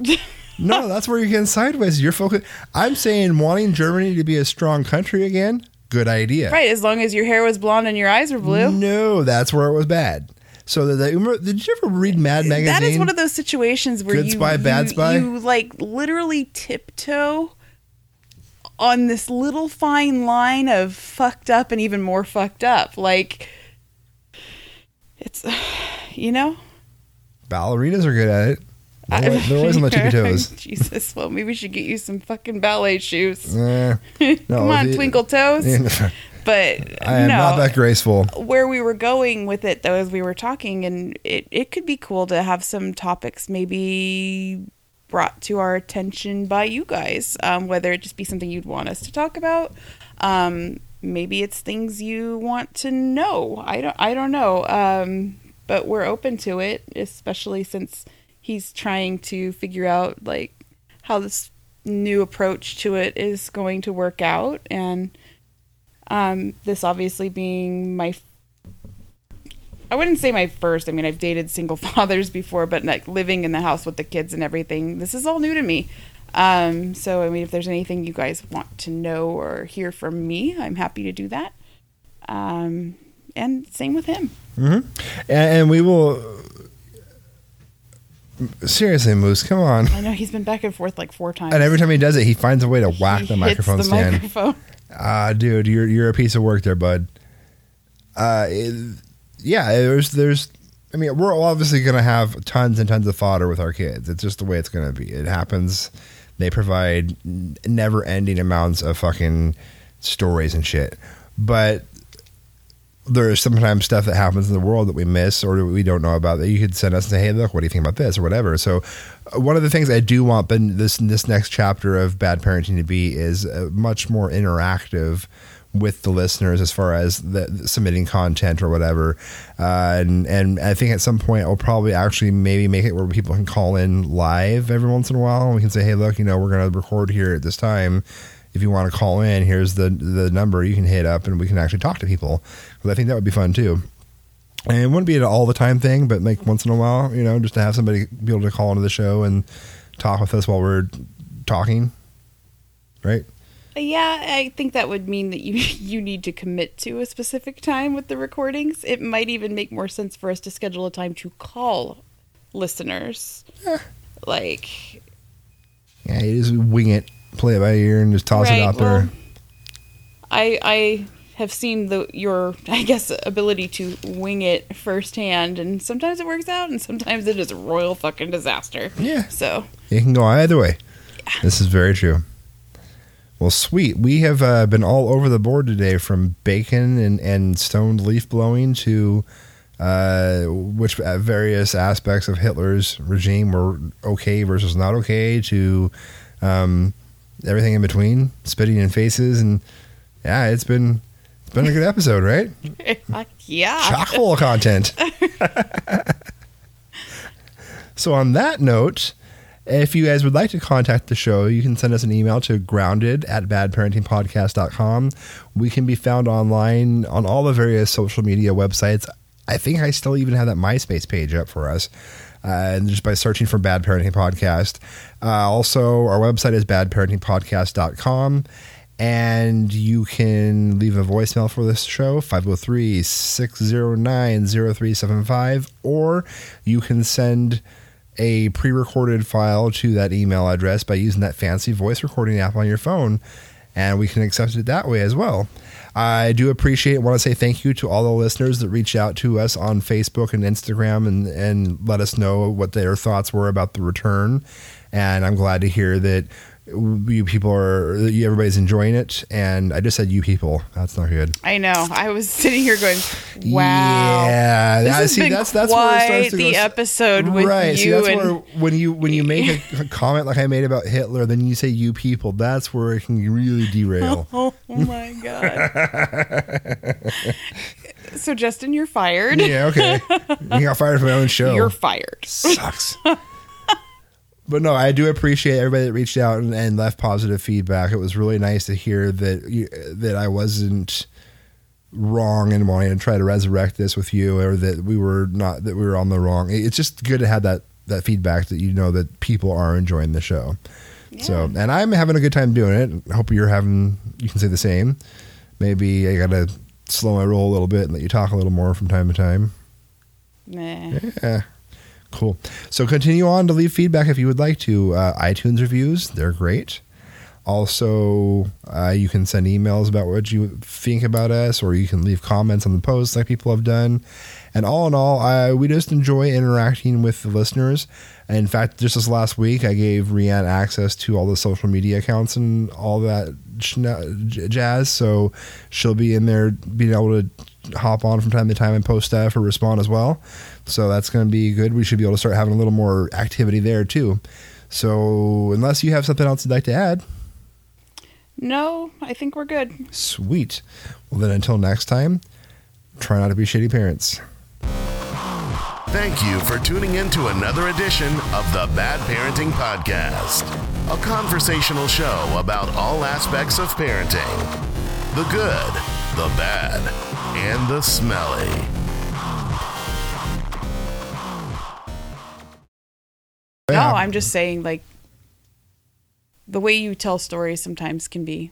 No, that's where you're getting sideways. You're focused. I'm saying wanting Germany to be a strong country again... Good idea. Right, as long as your hair was blonde and your eyes were blue. No, that's where it was bad. So the, the, did you ever read Mad Magazine? That is one of those situations where Good spy, you, bad you, spy? you like literally tiptoe on this little fine line of fucked up and even more fucked up. Like, it's, you know? Ballerinas are good at it. They're always, they're always on the tippy toes. Jesus, well, maybe we should get you some fucking ballet shoes. Uh, no, Come on, the, twinkle toes. The, but I am no, not that graceful. Where we were going with it, though, as we were talking, and it, it could be cool to have some topics maybe brought to our attention by you guys, um, whether it just be something you'd want us to talk about. Um, maybe it's things you want to know. I don't, I don't know. Um, but we're open to it, especially since... he's trying to figure out like how this new approach to it is going to work out, and um, this obviously being my, f- I wouldn't say my first. I mean, I've dated single fathers before, but like living in the house with the kids and everything, this is all new to me. Um, so I mean, if there's anything you guys want to know or hear from me, I'm happy to do that. Um, and same with him. Mm-hmm. And, and we will... Seriously, Moose, come on. I know, he's been back and forth like four times. And every time he does it, he finds a way to whack he the microphone hits the stand. Microphone. Ah, uh, dude, you're you're a piece of work there, bud. Uh, it, yeah, there's there's. I mean, we're obviously going to have tons and tons of fodder with our kids. It's just the way it's going to be. It happens. They provide never-ending amounts of fucking stories and shit. But there is sometimes stuff that happens in the world that we miss or we don't know about that you could send us and say, hey, look, what do you think about this or whatever. So one of the things I do want this this next chapter of Bad Parenting to be is much more interactive with the listeners as far as the, submitting content or whatever. Uh, and, and I think at some point I'll probably actually maybe make it where people can call in live every once in a while and we can say, hey, look, you know, we're going to record here at this time. If you want to call in, here's the, the number you can hit up and we can actually talk to people. Because I think that would be fun too. And it wouldn't be an all the time thing, but like once in a while, you know, just to have somebody be able to call into the show and talk with us while we're talking. Right? Yeah, I think that would mean that you you need to commit to a specific time with the recordings. It might even make more sense for us to schedule a time to call listeners. Yeah. Like, yeah, you just wing it, play it by ear, and just toss right, it out well, there. I I have seen the your I guess ability to wing it firsthand, and sometimes it works out, and sometimes it is a royal fucking disaster. Yeah. So it can go either way. Yeah. This is very true. Well, sweet. We have uh, been all over the board today, from bacon and, and stoned leaf blowing to uh, which uh, various aspects of Hitler's regime were okay versus not okay, to um, everything in between, spitting in faces, and yeah, it's been it's been a good episode, right? Yeah, chock full of content. So on that note. If you guys would like to contact the show, you can send us an email to grounded at badparentingpodcast.com. We can be found online on all the various social media websites. I think I still even have that MySpace page up for us. Uh, and just by searching for Bad Parenting Podcast. Uh, also, our website is bad parenting podcast dot com. And you can leave a voicemail for this show, five oh three, six oh nine, oh three seven five. Or you can send a pre-recorded file to that email address by using that fancy voice recording app on your phone, and we can accept it that way as well. I do appreciate, want to say thank you to all the listeners that reached out to us on Facebook and Instagram and, and let us know what their thoughts were about the return. And I'm glad to hear that you people are, you, everybody's enjoying it. And I just said you people. That's not good. I know. I was sitting here going, wow. Yeah. This has see, been that's, that's quite where it starts to the go. Episode with right. you. See, that's and where, when you when you make a comment like I made about Hitler, then you say you people, that's where it can really derail. Oh, oh my God. So, Justin, you're fired. Yeah, okay. You got fired from my own show. You're fired. Sucks. But no, I do appreciate everybody that reached out and, and left positive feedback. It was really nice to hear that you, that I wasn't wrong in wanting to try to resurrect this with you, or that we were not that we were on the wrong. It's just good to have that, that feedback that you know that people are enjoying the show. Yeah. So, and I'm having a good time doing it. I hope you're having. You can say the same. Maybe I gotta slow my roll a little bit and let you talk a little more from time to time. Nah. Yeah. Cool. So continue on to leave feedback if you would like to. Uh, iTunes reviews, they're great. Also, uh, you can send emails about what you think about us, or you can leave comments on the posts like people have done. And all in all, uh, we just enjoy interacting with the listeners. And in fact, just this last week, I gave Rianne access to all the social media accounts and all that jazz. So she'll be in there being able to hop on from time to time and post stuff or respond as well. So that's going to be good. We should be able to start having a little more activity there too. So unless you have something else you'd like to add. No, I think we're good. Sweet. Well, then until next time, try not to be shitty parents. Thank you for tuning in to another edition of the Bad Parenting Podcast, a conversational show about all aspects of parenting, the good, the bad, and the smelly. No, I'm just saying, like, the way you tell stories sometimes can be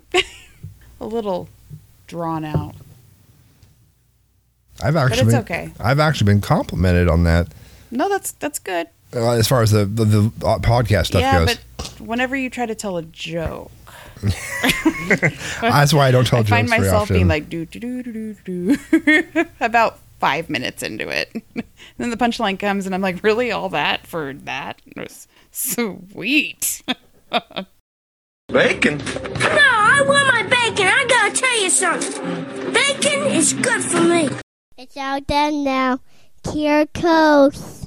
a little drawn out. I've actually but it's been, okay. I've actually been complimented on that. No, that's that's good. Uh, as far as the the, the podcast stuff yeah, goes. But whenever you try to tell a joke, that's why I don't tell I jokes. I find myself being like do do do do do do about five minutes into it. Then the punchline comes, and I'm like, really, all that for that? It was sweet. Bacon? No, I want my bacon. I gotta tell you something. Bacon is good for me. It's all done now. Here goes.